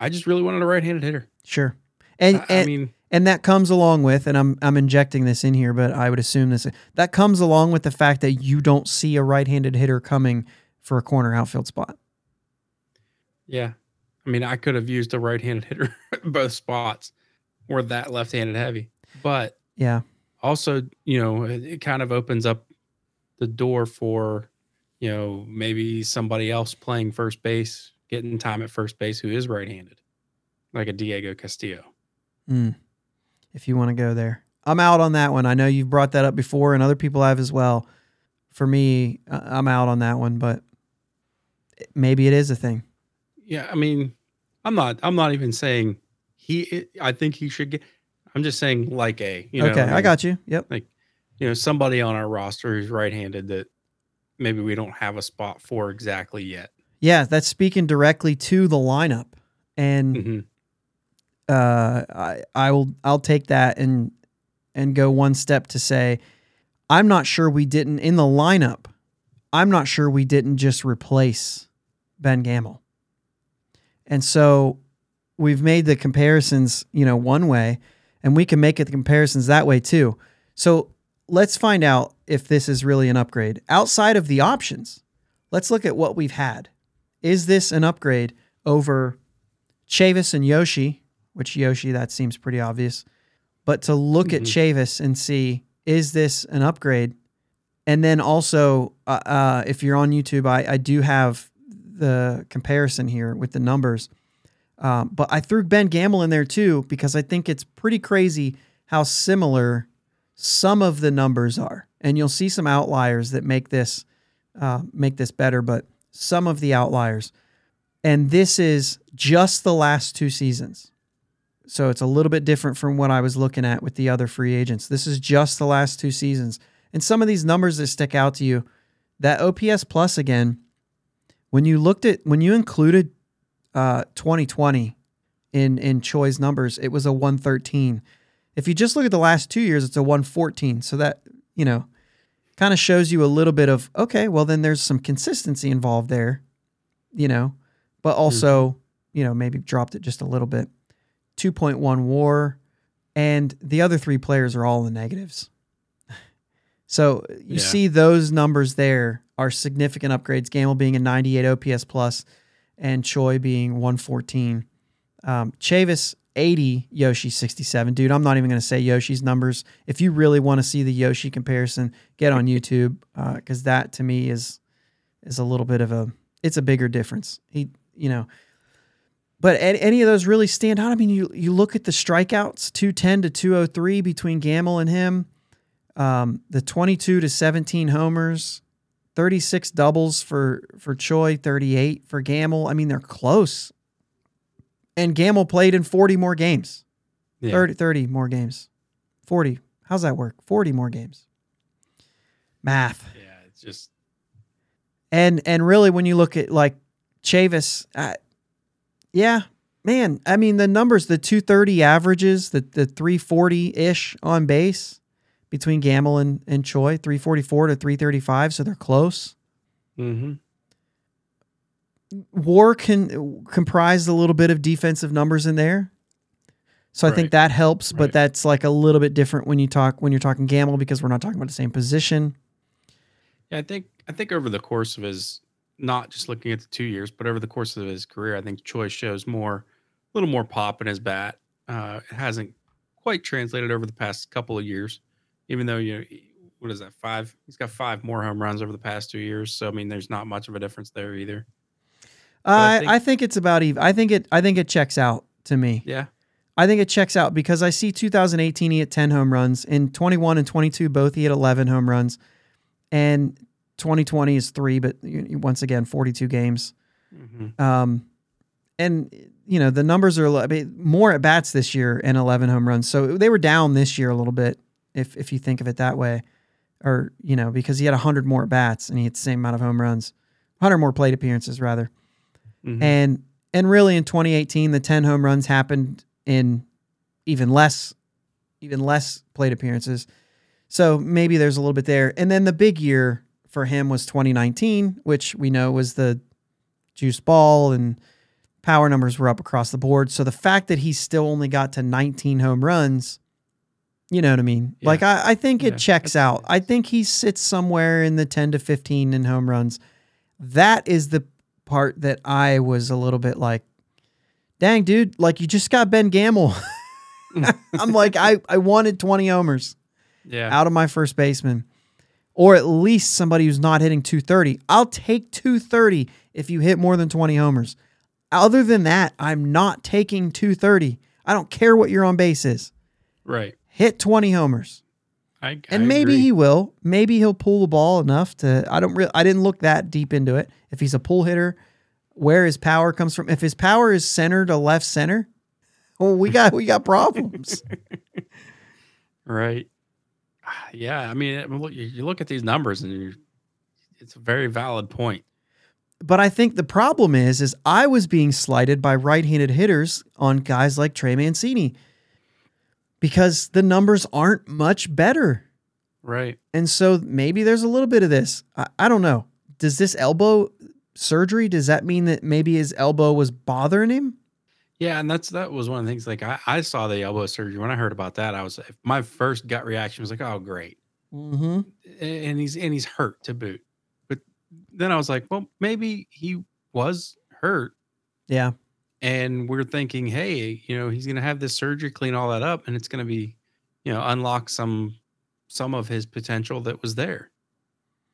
I just really wanted a right-handed hitter. Sure, and I, and, I mean, and that comes along with, and I'm I'm injecting this in here, but I would assume this that comes along with the fact that you don't see a right-handed hitter coming for a corner outfield spot. Yeah. I mean, I could have used a right-handed hitter in both spots, or that left-handed heavy. But yeah, also, you know, it, it kind of opens up the door for, you know, maybe somebody else playing first base, getting time at first base who is right-handed, like a Diego Castillo. Mm. If you want to go there. I'm out on that one. I know you've brought that up before and other people have as well. For me, I'm out on that one, but maybe it is a thing. Yeah, I mean, I'm not. I'm not even saying he. I think he should get. I'm just saying like a. You know, okay, like, I got you. Yep. Like, you know, somebody on our roster who's right-handed that maybe we don't have a spot for exactly yet. Yeah, that's speaking directly to the lineup, and mm-hmm. uh, I, I will. I'll take that and and go one step to say, I'm not sure we didn't in the lineup. I'm not sure we didn't just replace Ben Gamel. And so we've made the comparisons, you know, one way, and we can make it the comparisons that way too. So let's find out if this is really an upgrade. Outside of the options, let's look at what we've had. Is this an upgrade over Chavis and Yoshi, which Yoshi, that seems pretty obvious, but to look mm-hmm. at Chavis and see, is this an upgrade? And then also, uh, uh, if you're on YouTube, I, I do have the comparison here with the numbers. Um, but I threw Ben Gamel in there too, because I think it's pretty crazy how similar some of the numbers are. And you'll see some outliers that make this, uh, make this better, but some of the outliers, and this is just the last two seasons. So it's a little bit different from what I was looking at with the other free agents. This is just the last two seasons. And some of these numbers that stick out to you, that O P S plus again, when you looked at, when you included uh, twenty twenty in in Choi's numbers, it was a one thirteen. If you just look at the last two years, it's a one fourteen. So that, you know, kind of shows you a little bit of, okay, well then there's some consistency involved there, you know, but also, mm-hmm. you know, maybe dropped it just a little bit. two point one WAR, and the other three players are all in the negatives. So you yeah. see those numbers there are significant upgrades. Gamel being a ninety-eight O P S plus, and Choi being one fourteen. Um, Chavis eighty, Yoshi sixty-seven. Dude, I'm not even going to say Yoshi's numbers. If you really want to see the Yoshi comparison, get on YouTube, because uh, that to me is is a little bit of a it's a bigger difference. He, you know, but any of those really stand out. I mean, you you look at the strikeouts, two ten to two oh three between Gamel and him. Um, the twenty-two to seventeen homers. thirty-six doubles for, for Choi, thirty-eight for Gamel. I mean, they're close. And Gamel played in forty more games. Yeah. thirty, thirty more games. forty. How's that work? forty more games. math. Yeah, it's just. And and really, when you look at like Chavis, I, yeah, man, I mean the numbers, the two thirty averages, the the three forty ish on base between Gamel and, and Choi, three forty-four to three thirty-five, so they're close. Mm-hmm. War can comprise a little bit of defensive numbers in there. So I right. think that helps, but right. that's like a little bit different when you talk when you're talking Gamel because we're not talking about the same position. Yeah, I think I think over the course of his, not just looking at the two years, but over the course of his career, I think Choi shows more, a little more pop in his bat. Uh, it hasn't quite translated over the past couple of years, even though you know what is that five? He's got five more home runs over the past two years. So I mean, there's not much of a difference there either. Uh, I, think, I think it's about even. I think it. I think it checks out to me. Yeah. I think it checks out because I see two thousand eighteen he hit ten home runs. In twenty-one and twenty-two, both he hit eleven home runs. And twenty twenty is three, but once again, forty-two games. Mm-hmm. Um, and, you know, the numbers are I mean, more at bats this year and eleven home runs. So they were down this year a little bit, if if you think of it that way. Or, you know, because he had one hundred more at bats and he hit the same amount of home runs. one hundred more plate appearances, rather. Mm-hmm. And, and really in twenty eighteen, the ten home runs happened in even less, even less plate appearances. So maybe there's a little bit there. And then the big year for him was twenty nineteen, which we know was the juice ball and power numbers were up across the board. So the fact that he still only got to nineteen home runs, you know what I mean? Yeah. Like, I, I think it yeah. checks out. I think he sits somewhere in the ten to fifteen in home runs. That is the part that I was a little bit like, dang, dude, like you just got Ben Gamel. I'm like, I, I wanted twenty homers yeah. out of my first baseman, or at least somebody who's not hitting two thirty. I'll take two thirty if you hit more than twenty homers. Other than that, I'm not taking two thirty. I don't care what your on base is. Right. Hit twenty homers. I, I and maybe agree. He will. Maybe he'll pull the ball enough to. I don't really. I didn't look that deep into it. If he's a pull hitter. Where his power comes from. If his power is center to left center, well, we got we got problems. Right. Yeah, I mean, you look at these numbers, and you're, it's a very valid point. But I think the problem is, is I was being slighted by right-handed hitters on guys like Trey Mancini because the numbers aren't much better. Right. And so maybe there's a little bit of this. I, I don't know. Does this elbow... surgery, does that mean that maybe his elbow was bothering him? Yeah, and that's that was one of the things. Like I, I saw the elbow surgery when I heard about that. I was my first gut reaction was like, "Oh, great," mm-hmm. and he's and he's hurt to boot. But then I was like, "Well, maybe he was hurt." Yeah, and we're thinking, "Hey, you know, he's gonna have this surgery, clean all that up, and it's gonna be, you know, unlock some some of his potential that was there."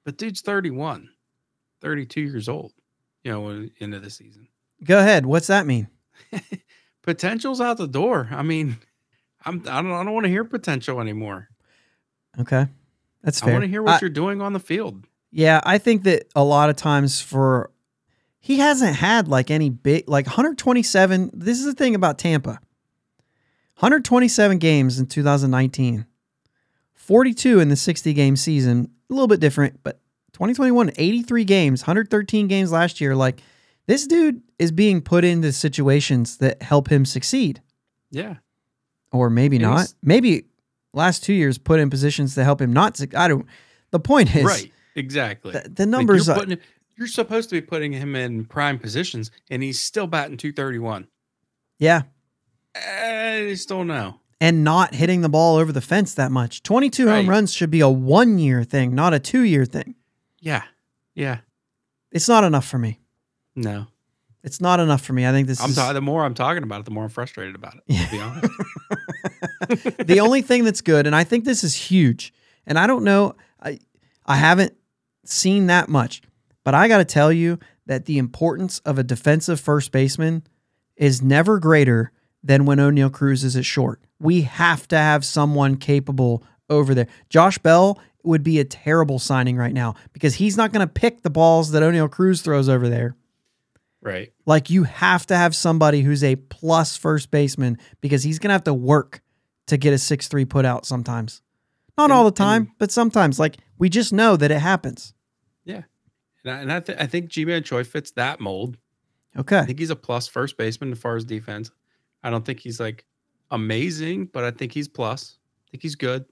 But dude's thirty-one. thirty-two years old, you know, into the season. Go ahead. What's that mean? Potential's out the door. I mean, I'm, I don't, I don't want to hear potential anymore. Okay. That's fair. I want to hear what I, you're doing on the field. Yeah. I think that a lot of times for, he hasn't had like any big, like one hundred twenty-seven. This is the thing about Tampa. one hundred twenty-seven games in two thousand nineteen, forty-two in the sixty game season, a little bit different, but twenty twenty-one, eighty-three games, one hundred thirteen games last year. Like, this dude is being put into situations that help him succeed. Yeah. Or maybe it not. Was, maybe last two years put in positions that help him not succeed. I don't. The point is. Right. Exactly. The, the numbers like you're, putting, you're supposed to be putting him in prime positions, and he's still batting two thirty-one. Yeah. I still know. And not hitting the ball over the fence that much. twenty-two right. home runs should be a one year thing, not a two year thing. Yeah, yeah. It's not enough for me. No. It's not enough for me. I think this I'm is... Ta- the more I'm talking about it, the more I'm frustrated about it, yeah. to be honest. The only thing that's good, and I think this is huge, and I don't know, I, I haven't seen that much, but I got to tell you that the importance of a defensive first baseman is never greater than when Oneil Cruz is at short. We have to have someone capable over there. Josh Bell would be a terrible signing right now because he's not going to pick the balls that Oneil Cruz throws over there. Right. Like, you have to have somebody who's a plus first baseman because he's going to have to work to get a six three put out sometimes Not and, all the time, and, but sometimes. Like, we just know that it happens. Yeah. And I, and I, th- I think Ji-Man Choi fits that mold. Okay. I think he's a plus first baseman as far as defense. I don't think he's, like, amazing, but I think he's plus. I think he's good.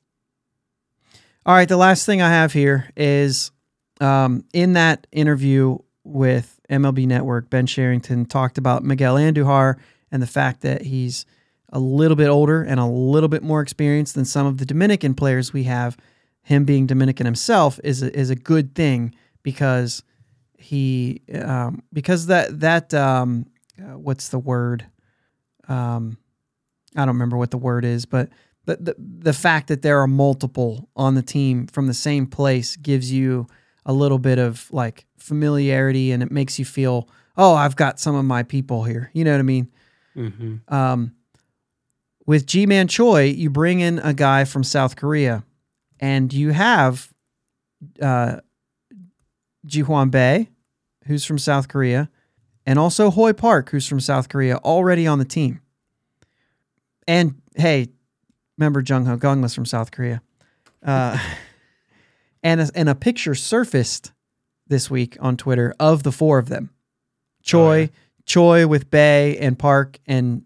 All right, the last thing I have here is um, in that interview with M L B Network, Ben Cherington talked about Miguel Andujar and the fact that he's a little bit older and a little bit more experienced than some of the Dominican players we have. Him being Dominican himself is a, is a good thing because he um, because that that um, uh, what's the word? Um, I don't remember what the word is, but the, the the fact that there are multiple on the team from the same place gives you a little bit of like familiarity, and it makes you feel, oh, I've got some of my people here. You know what I mean? Mm-hmm. Um, with Ji-Man Choi, you bring in a guy from South Korea, and you have uh, Ji-Hwan Bae, who's from South Korea, and also Hoy Park, who's from South Korea, already on the team. And, hey, remember Jung Ho Gung was from South Korea. Uh, and, a, and a picture surfaced this week on Twitter of the four of them. Choi, oh, yeah. Choi with Bae and Park. And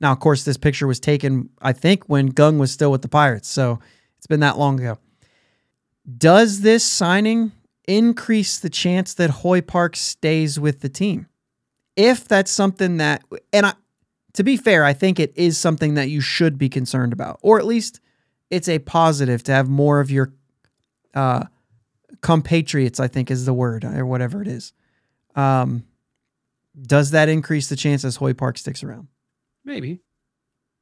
now, of course, this picture was taken, I think, when Gung was still with the Pirates. So it's been that long ago. Does this signing increase the chance that Hoy Park stays with the team? If that's something that... and I. To be fair, I think it is something that you should be concerned about, or at least it's a positive to have more of your uh, compatriots, I think is the word, or whatever it is. Um, does that increase the chances Hoy Park sticks around? Maybe.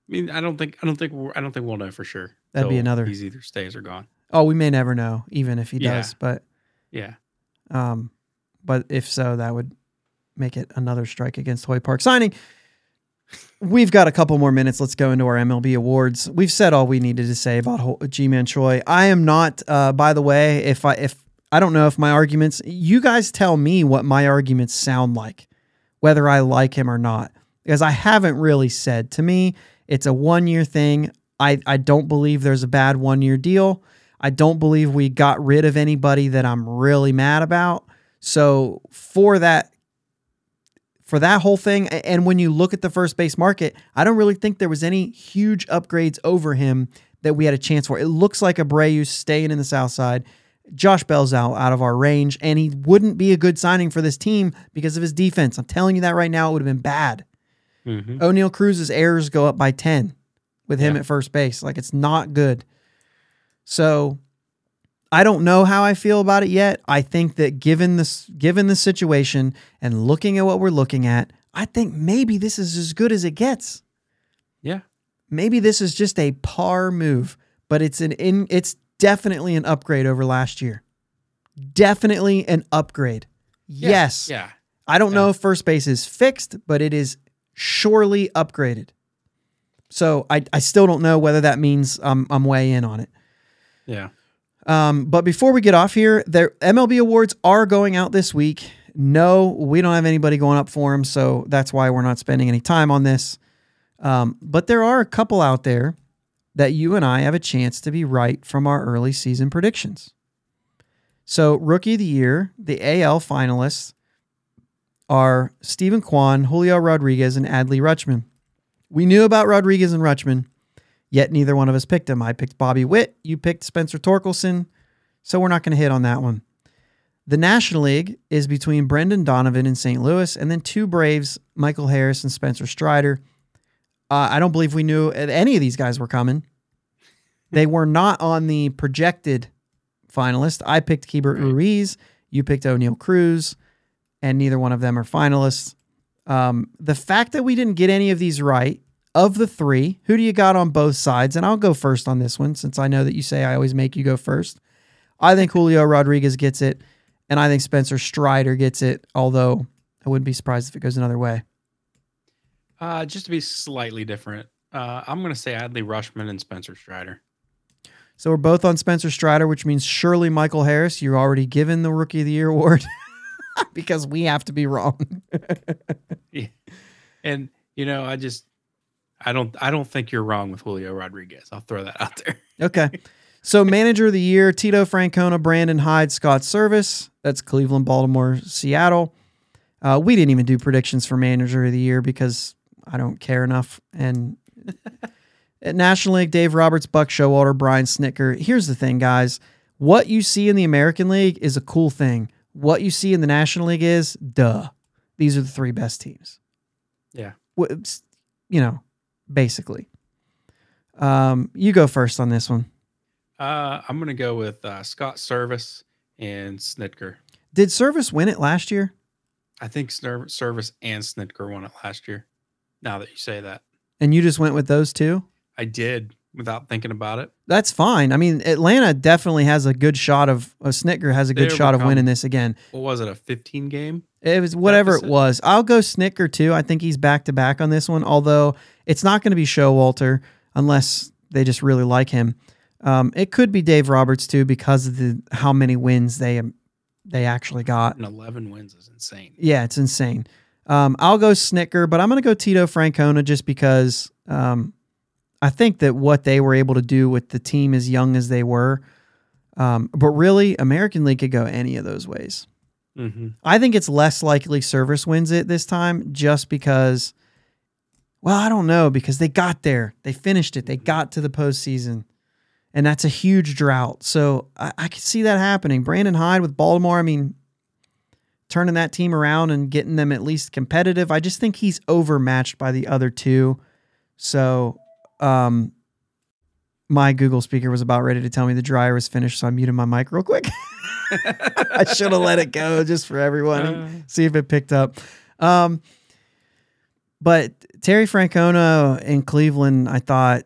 I mean, I don't think I don't think we're, I don't think we'll know for sure. That'd be another. He's either stays or gone. Oh, we may never know, even if he yeah. does. But yeah, um, but if so, that would make it another strike against Hoy Park signing. We've got a couple more minutes. Let's go into our M L B awards. We've said all we needed to say about Ji-Man Choi. I am not, uh, by the way, if I if I don't know if my arguments, you guys tell me what my arguments sound like, whether I like him or not, because I haven't really said. To me, it's a one-year thing. I, I don't believe there's a bad one-year deal. I don't believe we got rid of anybody that I'm really mad about. So for that, For that whole thing, and when you look at the first base market, I don't really think there was any huge upgrades over him that we had a chance for. It looks like Abreu's staying in the South Side. Josh Bell's out, out of our range, and he wouldn't be a good signing for this team because of his defense. I'm telling you that right now, it would have been bad. Mm-hmm. Oneil Cruz's errors go up by ten with him yeah. at first base. Like, it's not good. So I don't know how I feel about it yet. I think that given this, given the situation and looking at what we're looking at, I think maybe this is as good as it gets. Yeah. Maybe this is just a par move, but it's an in, it's definitely an upgrade over last year. Definitely an upgrade. Yeah. Yes. Yeah. I don't yeah. know if first base is fixed, but it is surely upgraded. So I, I still don't know whether that means I'm I'm way in on it. Yeah. Um, but before we get off here, their M L B awards are going out this week. No, we don't have anybody going up for them, so that's why we're not spending any time on this. Um, but there are a couple out there that you and I have a chance to be right from our early season predictions. So Rookie of the Year, the A L finalists are Stephen Kwan, Julio Rodriguez, and Adley Rutschman. We knew about Rodriguez and Rutschman, yet neither one of us picked him. I picked Bobby Witt. You picked Spencer Torkelson. So we're not going to hit on that one. The National League is between Brendan Donovan in Saint Louis and then two Braves, Michael Harris and Spencer Strider. Uh, I don't believe we knew any of these guys were coming. They were not on the projected finalist. I picked Keibert Ruiz. You picked Oneil Cruz. And neither one of them are finalists. Um, the fact that we didn't get any of these right. Of the three, who do you got on both sides? And I'll go first on this one, since I know that you say I always make you go first. I think Julio Rodriguez gets it, and I think Spencer Strider gets it, although I wouldn't be surprised if it goes another way. Uh, just to be slightly different, uh, I'm going to say Adley Rutschman and Spencer Strider. So we're both on Spencer Strider, which means surely Michael Harris, you're already given the Rookie of the Year award because we have to be wrong. yeah. And, you know, I just... I don't I don't think you're wrong with Julio Rodriguez. I'll throw that out there. Okay. So manager of the year, Tito Francona, Brandon Hyde, Scott Service. That's Cleveland, Baltimore, Seattle. Uh, we didn't even do predictions for manager of the year because I don't care enough. And at National League, Dave Roberts, Buck Showalter, Brian Snitker. Here's the thing, guys. What you see in the American League is a cool thing. What you see in the National League is, duh. These are the three best teams. Yeah. You know, basically. Um, you go first on this one. Uh, I'm going to go with uh, Scott Service and Snitker. Did Service win it last year? I think Service and Snitker won it last year, now that you say that. And you just went with those two? I did, without thinking about it. That's fine. I mean, Atlanta definitely has a good shot of, uh, Snitker has a good shot of winning this again. What was it, a fifteen game? It was whatever it was. I'll go Snitker too. I think he's back to back on this one, although it's not going to be Showalter unless they just really like him. Um, it could be Dave Roberts too because of the how many wins they they actually got. And eleven wins is insane. Yeah, it's insane. Um, I'll go Snitker, but I'm going to go Tito Francona just because um, I think that what they were able to do with the team as young as they were, um, but really, American League could go any of those ways. Mm-hmm. I think it's less likely Service wins it this time just because, well, I don't know, because they got there. They finished it. They got to the postseason, and that's a huge drought. So I, I could see that happening. Brandon Hyde with Baltimore, I mean, turning that team around and getting them at least competitive. I just think he's overmatched by the other two. So um, my Google speaker was about ready to tell me the dryer was finished, so I muted my mic real quick. I should have let it go just for everyone and see if it picked up. Um, but Terry Francona in Cleveland, I thought,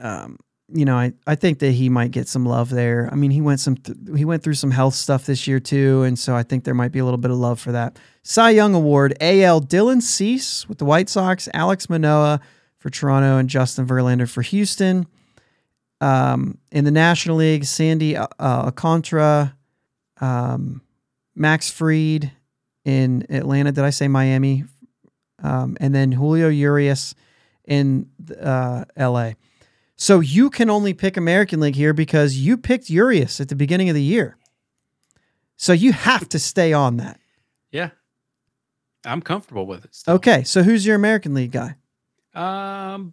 um, you know, I, I think that he might get some love there. I mean, he went some th- he went through some health stuff this year too, and so I think there might be a little bit of love for that. Cy Young Award, A L Dylan Cease with the White Sox, Alex Manoa for Toronto, and Justin Verlander for Houston. Um, in the National League, Sandy uh, Alcantara, um, Max Fried in Atlanta. Did I say Miami? Um, and then Julio Urias in uh, L A. So you can only pick American League here because you picked Urias at the beginning of the year. So you have to stay on that. Yeah. I'm comfortable with it still. Okay. So who's your American League guy? Um,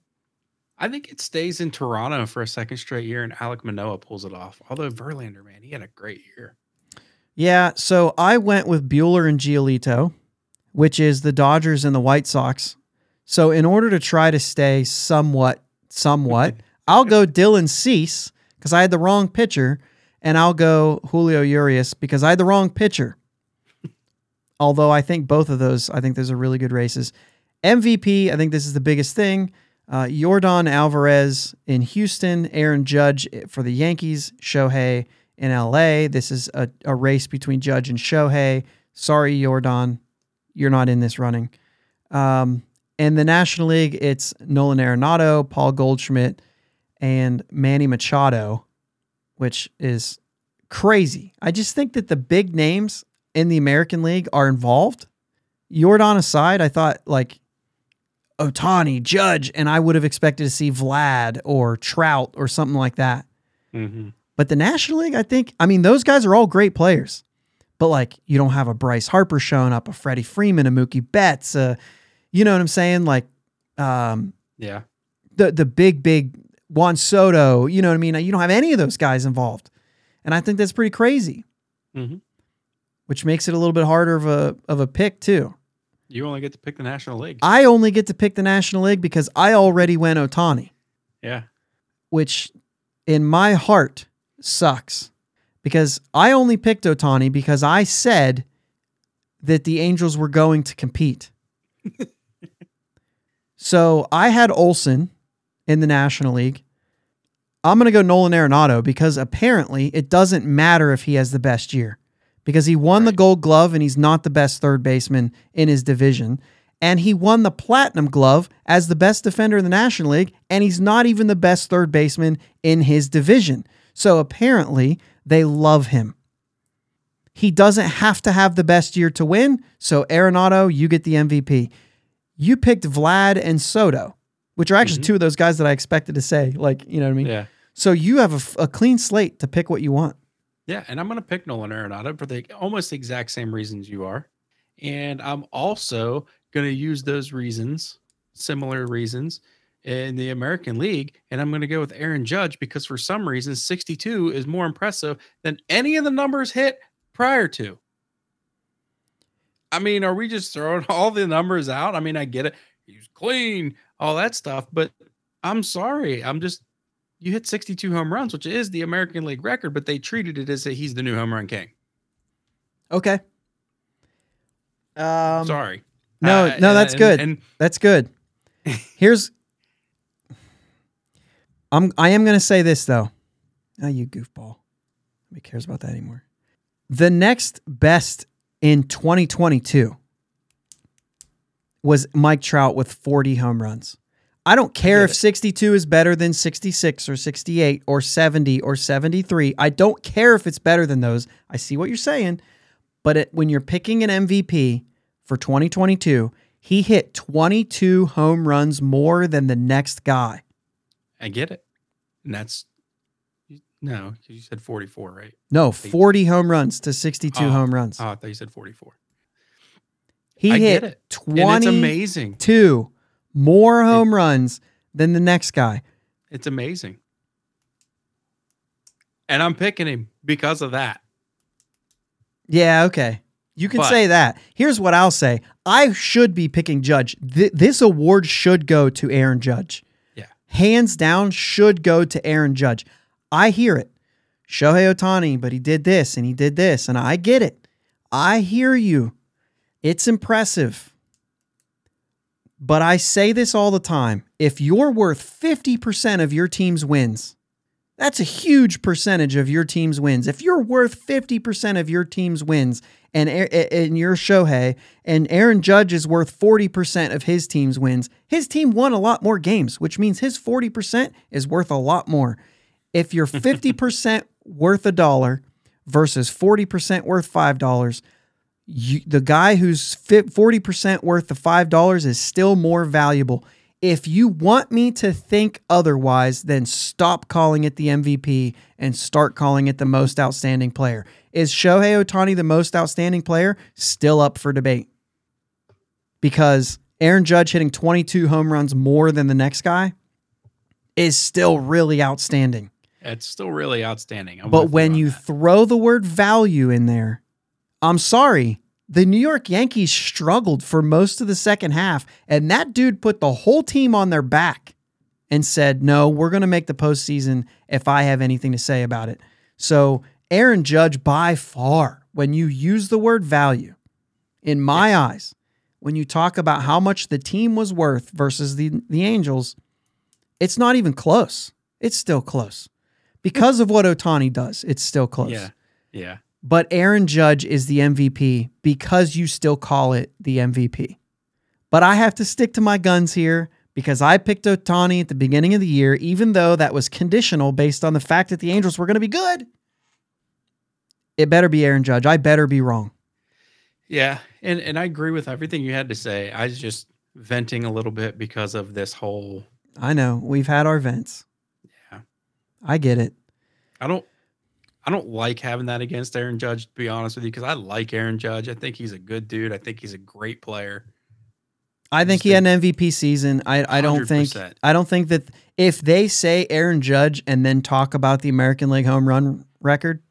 I think it stays in Toronto for a second straight year, and Alec Manoa pulls it off. Although Verlander, man, he had a great year. Yeah. So I went with Bueller and Giolito, which is the Dodgers and the White Sox. So in order to try to stay somewhat, somewhat, I'll go Dylan Cease because I had the wrong pitcher, and I'll go Julio Urias because I had the wrong pitcher. Although I think both of those, I think those are really good races. M V P, I think this is the biggest thing. Uh, Yordan Alvarez in Houston, Aaron Judge for the Yankees, Shohei in L A. This is a, a race between Judge and Shohei. Sorry, Yordan, you're not in this running. Um, in the National League, it's Nolan Arenado, Paul Goldschmidt, and Manny Machado, which is crazy. I just think that the big names in the American League are involved. Yordan aside, I thought like Ohtani, Judge, and I would have expected to see Vlad or Trout or something like that. Mm-hmm. But the National League, I think, I mean, those guys are all great players, but like you don't have a Bryce Harper showing up, a Freddie Freeman, a Mookie Betts, a, you know what I'm saying? Like, um, yeah, the, the big, big, Juan Soto, you know what I mean? You don't have any of those guys involved. And I think that's pretty crazy, mm-hmm. which makes it a little bit harder of a of a pick too. You only get to pick the National League. I only get to pick the National League because I already went Ohtani. Yeah. Which in my heart sucks because I only picked Ohtani because I said that the Angels were going to compete. So I had Olsen in the National League. I'm going to go Nolan Arenado because apparently it doesn't matter if he has the best year because he won right. the Gold Glove and he's not the best third baseman in his division. And he won the Platinum Glove as the best defender in the National League and he's not even the best third baseman in his division. So apparently they love him. He doesn't have to have the best year to win. So Arenado, you get the M V P. You picked Vlad and Soto, which are actually mm-hmm. two of those guys that I expected to say, like, you know what I mean? Yeah. So you have a, a clean slate to pick what you want. Yeah, and I'm going to pick Nolan Arenado for the almost exact same reasons you are. And I'm also going to use those reasons, similar reasons, in the American League. And I'm going to go with Aaron Judge because for some reason, sixty-two is more impressive than any of the numbers hit prior to. I mean, are we just throwing all the numbers out? I mean, I get it. He's clean, all that stuff. But I'm sorry. I'm just, you hit sixty-two home runs, which is the American League record, but they treated it as that he's the new home run king. Okay. Um, Sorry. No, uh, no, that's and, good. And, that's good. Here's, I'm, I am going to say this though. Oh, you goofball. Nobody cares about that anymore. The next best in twenty twenty-two was Mike Trout with forty home runs. I don't care I if sixty-two is better than sixty-six or sixty-eight or seventy or seventy-three. I don't care if it's better than those. I see what you're saying. But it, when you're picking an M V P for twenty twenty-two, he hit twenty-two home runs more than the next guy. I get it. And that's, no, you said forty-four, right? No, forty home runs to sixty-two oh, home runs. Oh, I thought you said forty-four. He I hit get it. twenty-two and it's amazing. more home it, runs than the next guy. It's amazing. And I'm picking him because of that. Yeah, okay. You can but, say that. Here's what I'll say. I should be picking Judge. Th- this award should go to Aaron Judge. Yeah. Hands down should go to Aaron Judge. I hear it. Shohei Ohtani, but he did this and he did this, and I get it. I hear you. It's impressive. But I say this all the time. If you're worth fifty percent of your team's wins, that's a huge percentage of your team's wins. If you're worth fifty percent of your team's wins and, and you're Shohei and Aaron Judge is worth forty percent of his team's wins, his team won a lot more games, which means his forty percent is worth a lot more. If you're fifty percent worth a dollar versus forty percent worth five dollars, you, the guy who's forty percent worth the five dollars is still more valuable. If you want me to think otherwise, then stop calling it the M V P and start calling it the most outstanding player. Is Shohei Ohtani the most outstanding player? Still up for debate. Because Aaron Judge hitting twenty-two home runs more than the next guy is still really outstanding. It's still really outstanding. I'm but when you that. throw the word value in there, I'm sorry. The New York Yankees struggled for most of the second half, and that dude put the whole team on their back and said, no, we're going to make the postseason if I have anything to say about it. So Aaron Judge, by far, when you use the word value, in my yeah. eyes, when you talk about how much the team was worth versus the, the Angels, it's not even close. It's still close. Because of what Ohtani does, it's still close. Yeah, yeah. But Aaron Judge is the M V P because you still call it the M V P. But I have to stick to my guns here because I picked Ohtani at the beginning of the year, even though that was conditional based on the fact that the Angels were going to be good. It better be Aaron Judge. I better be wrong. Yeah, and, and I agree with everything you had to say. I was just venting a little bit because of this whole... I know. We've had our vents. Yeah. I get it. I don't... I don't like having that against Aaron Judge, to be honest with you, because I like Aaron Judge. I think he's a good dude. I think he's a great player. I, I think he think had an M V P season. I, I don't think I don't think that if they say Aaron Judge and then talk about the American League home run record,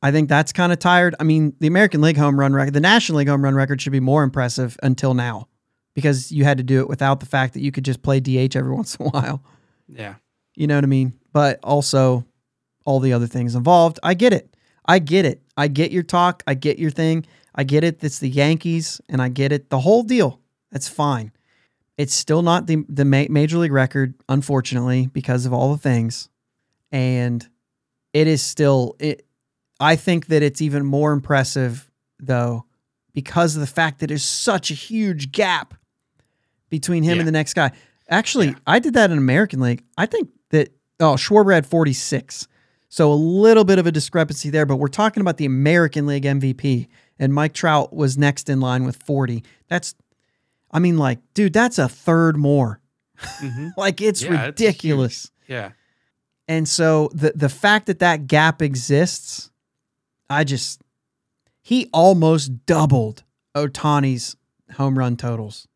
I think that's kind of tired. I mean, the American League home run record, the National League home run record should be more impressive until now because you had to do it without the fact that you could just play D H every once in a while. Yeah. You know what I mean? But also... all the other things involved. I get it. I get it. I get your talk. I get your thing. I get it. It's the Yankees, and I get it. The whole deal. That's fine. It's still not the, the ma- Major League record, unfortunately, because of all the things. And it is still... it. I think that it's even more impressive, though, because of the fact that there's such a huge gap between him yeah. and the next guy. Actually, yeah. I did that in American League. I think that... oh, Schwarber had forty-six. So a little bit of a discrepancy there, but we're talking about the American League M V P, and Mike Trout was next in line with forty. That's, I mean, like, dude, that's a third more. Mm-hmm. Like, it's yeah, ridiculous. It's yeah. And so the the fact that that gap exists, I just, he almost doubled Ohtani's home run totals.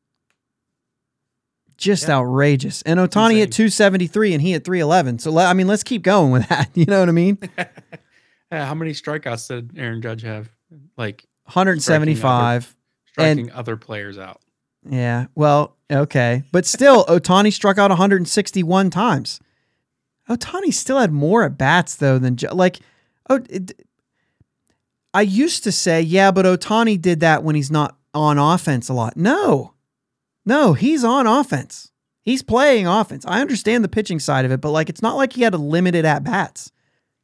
Just yeah. outrageous. And Ohtani hit two seventy-three and he hit three eleven. So, I mean, let's keep going with that. You know what I mean? How many strikeouts did Aaron Judge have? Like one seventy-five. Striking other, striking and, other players out. Yeah. Well, okay. But still, Ohtani struck out one hundred sixty-one times. Ohtani still had more at-bats, though, than... Like, oh, it, I used to say, yeah, but Ohtani did that when he's not on offense a lot. No. No, he's on offense. He's playing offense. I understand the pitching side of it, but, like, it's not like he had a limited at-bats,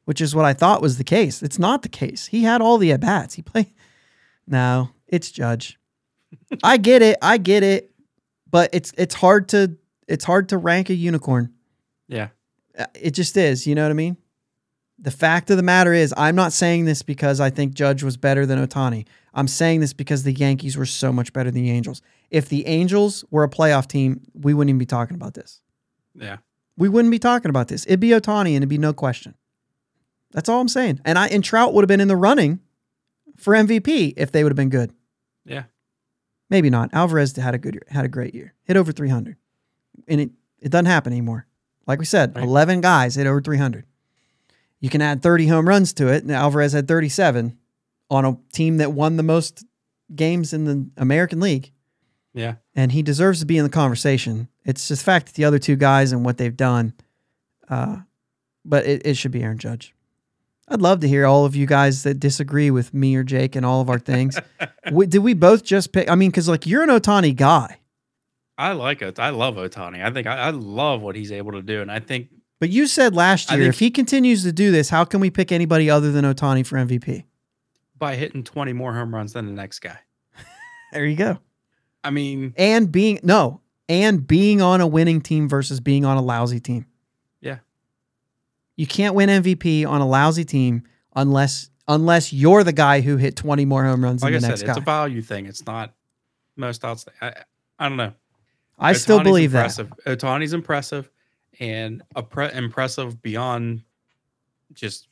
which is what I thought was the case. It's not the case. He had all the at-bats. He played... No, it's Judge. I get it. I get it. But it's it's hard to it's hard to rank a unicorn. Yeah. It just is, you know what I mean? The fact of the matter is, I'm not saying this because I think Judge was better than Ohtani. I'm saying this because the Yankees were so much better than the Angels. If the Angels were a playoff team, we wouldn't even be talking about this. Yeah. We wouldn't be talking about this. It'd be Ohtani and it'd be no question. That's all I'm saying. And I and Trout would have been in the running for M V P if they would have been good. Yeah. Maybe not. Alvarez had a good year, had a great year. Hit over three hundred. And it, it doesn't happen anymore. Like we said, right. eleven guys hit over three hundred. You can add thirty home runs to it. And Alvarez had thirty-seven on a team that won the most games in the American League. Yeah. And he deserves to be in the conversation. It's just the fact that the other two guys and what they've done. Uh, but it, it should be Aaron Judge. I'd love to hear all of you guys that disagree with me or Jake and all of our things. we, did we both just pick? I mean, because like you're an Ohtani guy. I like it. I love Ohtani. I think I, I love what he's able to do. And I think. But you said last year, if he continues to do this, how can we pick anybody other than Ohtani for M V P? By hitting twenty more home runs than the next guy. There you go. I mean. And being. No. And being on a winning team versus being on a lousy team. Yeah. You can't win M V P on a lousy team unless unless you're the guy who hit twenty more home runs like than the I next said, guy. It's a value thing. It's not most outstanding. I, I don't know. I Ohtani's still believe impressive. that. Ohtani's impressive and pre- impressive beyond just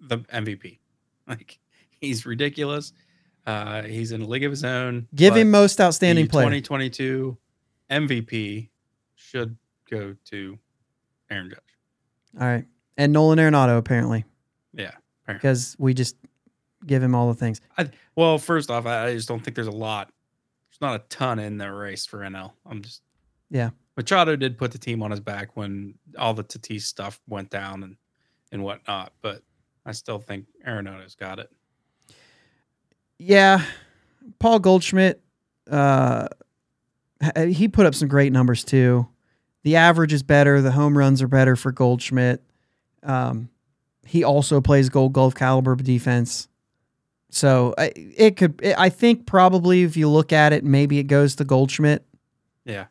the M V P. Like, he's ridiculous. Uh, he's in a league of his own. Give him most outstanding player. twenty twenty-two M V P should go to Aaron Judge. All right. And Nolan Arenado, apparently. Yeah. Apparently. Because we just give him all the things. I, well, first off, I, I just don't think there's a lot. There's not a ton in the race for N L. I'm just. Yeah. Machado did put the team on his back when all the Tatis stuff went down and, and whatnot, but I still think Arenado's got it. Yeah. Paul Goldschmidt, uh, he put up some great numbers too. The average is better. The home runs are better for Goldschmidt. Um, he also plays Gold Glove caliber defense. So I, it could, it, I think probably if you look at it, maybe it goes to Goldschmidt. Yeah.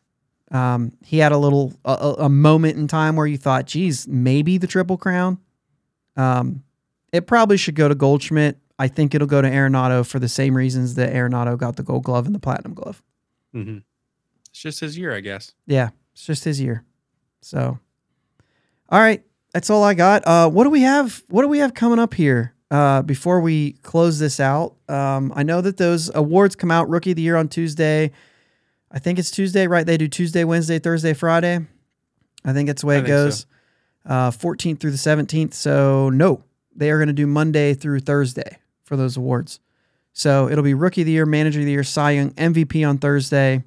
Um, he had a little, a, a moment in time where you thought, geez, maybe the Triple Crown. Um, it probably should go to Goldschmidt. I think it'll go to Arenado for the same reasons that Arenado got the Gold Glove and the Platinum Glove. Mm-hmm. It's just his year, I guess. Yeah. It's just his year. So, all right. That's all I got. Uh, what do we have? What do we have coming up here uh, before we close this out? Um, I know that those awards come out. Rookie of the Year on Tuesday. I think it's Tuesday, right? They do Tuesday, Wednesday, Thursday, Friday. I think that's the way I it goes. So. Uh, fourteenth through the seventeenth. So no, they are going to do Monday through Thursday for those awards. So it'll be Rookie of the Year, Manager of the Year, Cy Young, M V P on Thursday,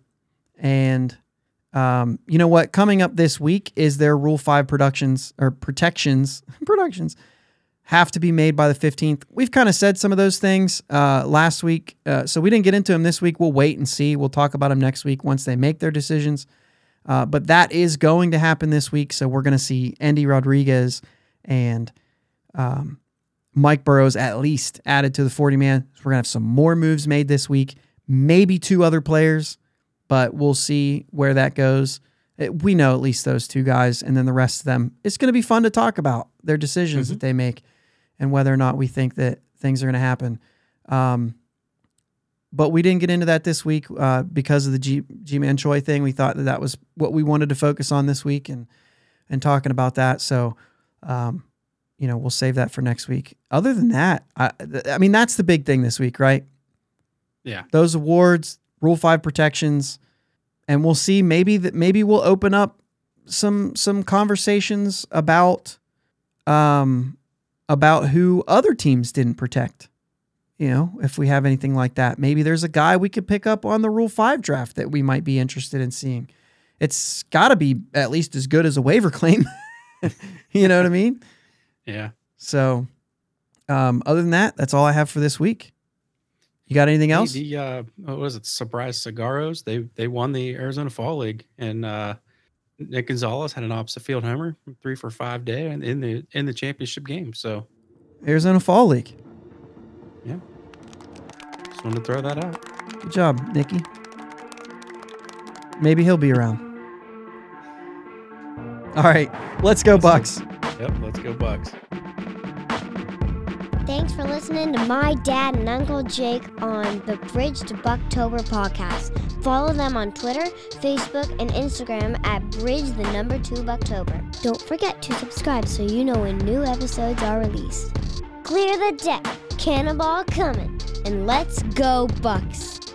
and. Um, you know what? Coming up this week is their Rule five productions or protections. productions have to be made by the fifteenth. We've kind of said some of those things uh, last week, uh, so we didn't get into them this week. We'll wait and see. We'll talk about them next week once they make their decisions. Uh, but that is going to happen this week, so we're going to see Endy Rodriguez and um, Mike Burrows at least added to the forty-man. So we're going to have some more moves made this week, maybe two other players. But we'll see where that goes. It, we know at least those two guys, and then the rest of them. It's going to be fun to talk about their decisions mm-hmm. that they make and whether or not we think that things are going to happen. Um, but we didn't get into that this week uh, because of the G- G-Man Choi thing. We thought that that was what we wanted to focus on this week and and talking about that. So um, you know, we'll save that for next week. Other than that, I, I mean, that's the big thing this week, right? Yeah. Those awards, Rule five protections, and we'll see. Maybe that. Maybe we'll open up some some conversations about um about who other teams didn't protect. You know, if we have anything like that, maybe there's a guy we could pick up on the Rule five draft that we might be interested in seeing. It's got to be at least as good as a waiver claim. You know what I mean? Yeah. So, um, other than that, that's all I have for this week. You got anything else? The, the uh, what was it? Surprise Cigarros. They, they won the Arizona Fall League, and uh, Nick Gonzalez had an opposite field homer, three for five day in the, in the championship game. So Arizona Fall League. Yeah. Just wanted to throw that out. Good job, Nikki. Maybe he'll be around. All right. Let's go, Bucks. Yep. Let's go, Bucks. Thanks for listening to my dad and Uncle Jake on the Bridge to Bucktober podcast. Follow them on Twitter, Facebook, and Instagram at Bridge the number two Bucktober. Don't forget to subscribe so you know when new episodes are released. Clear the deck. Cannonball coming. And let's go, Bucks.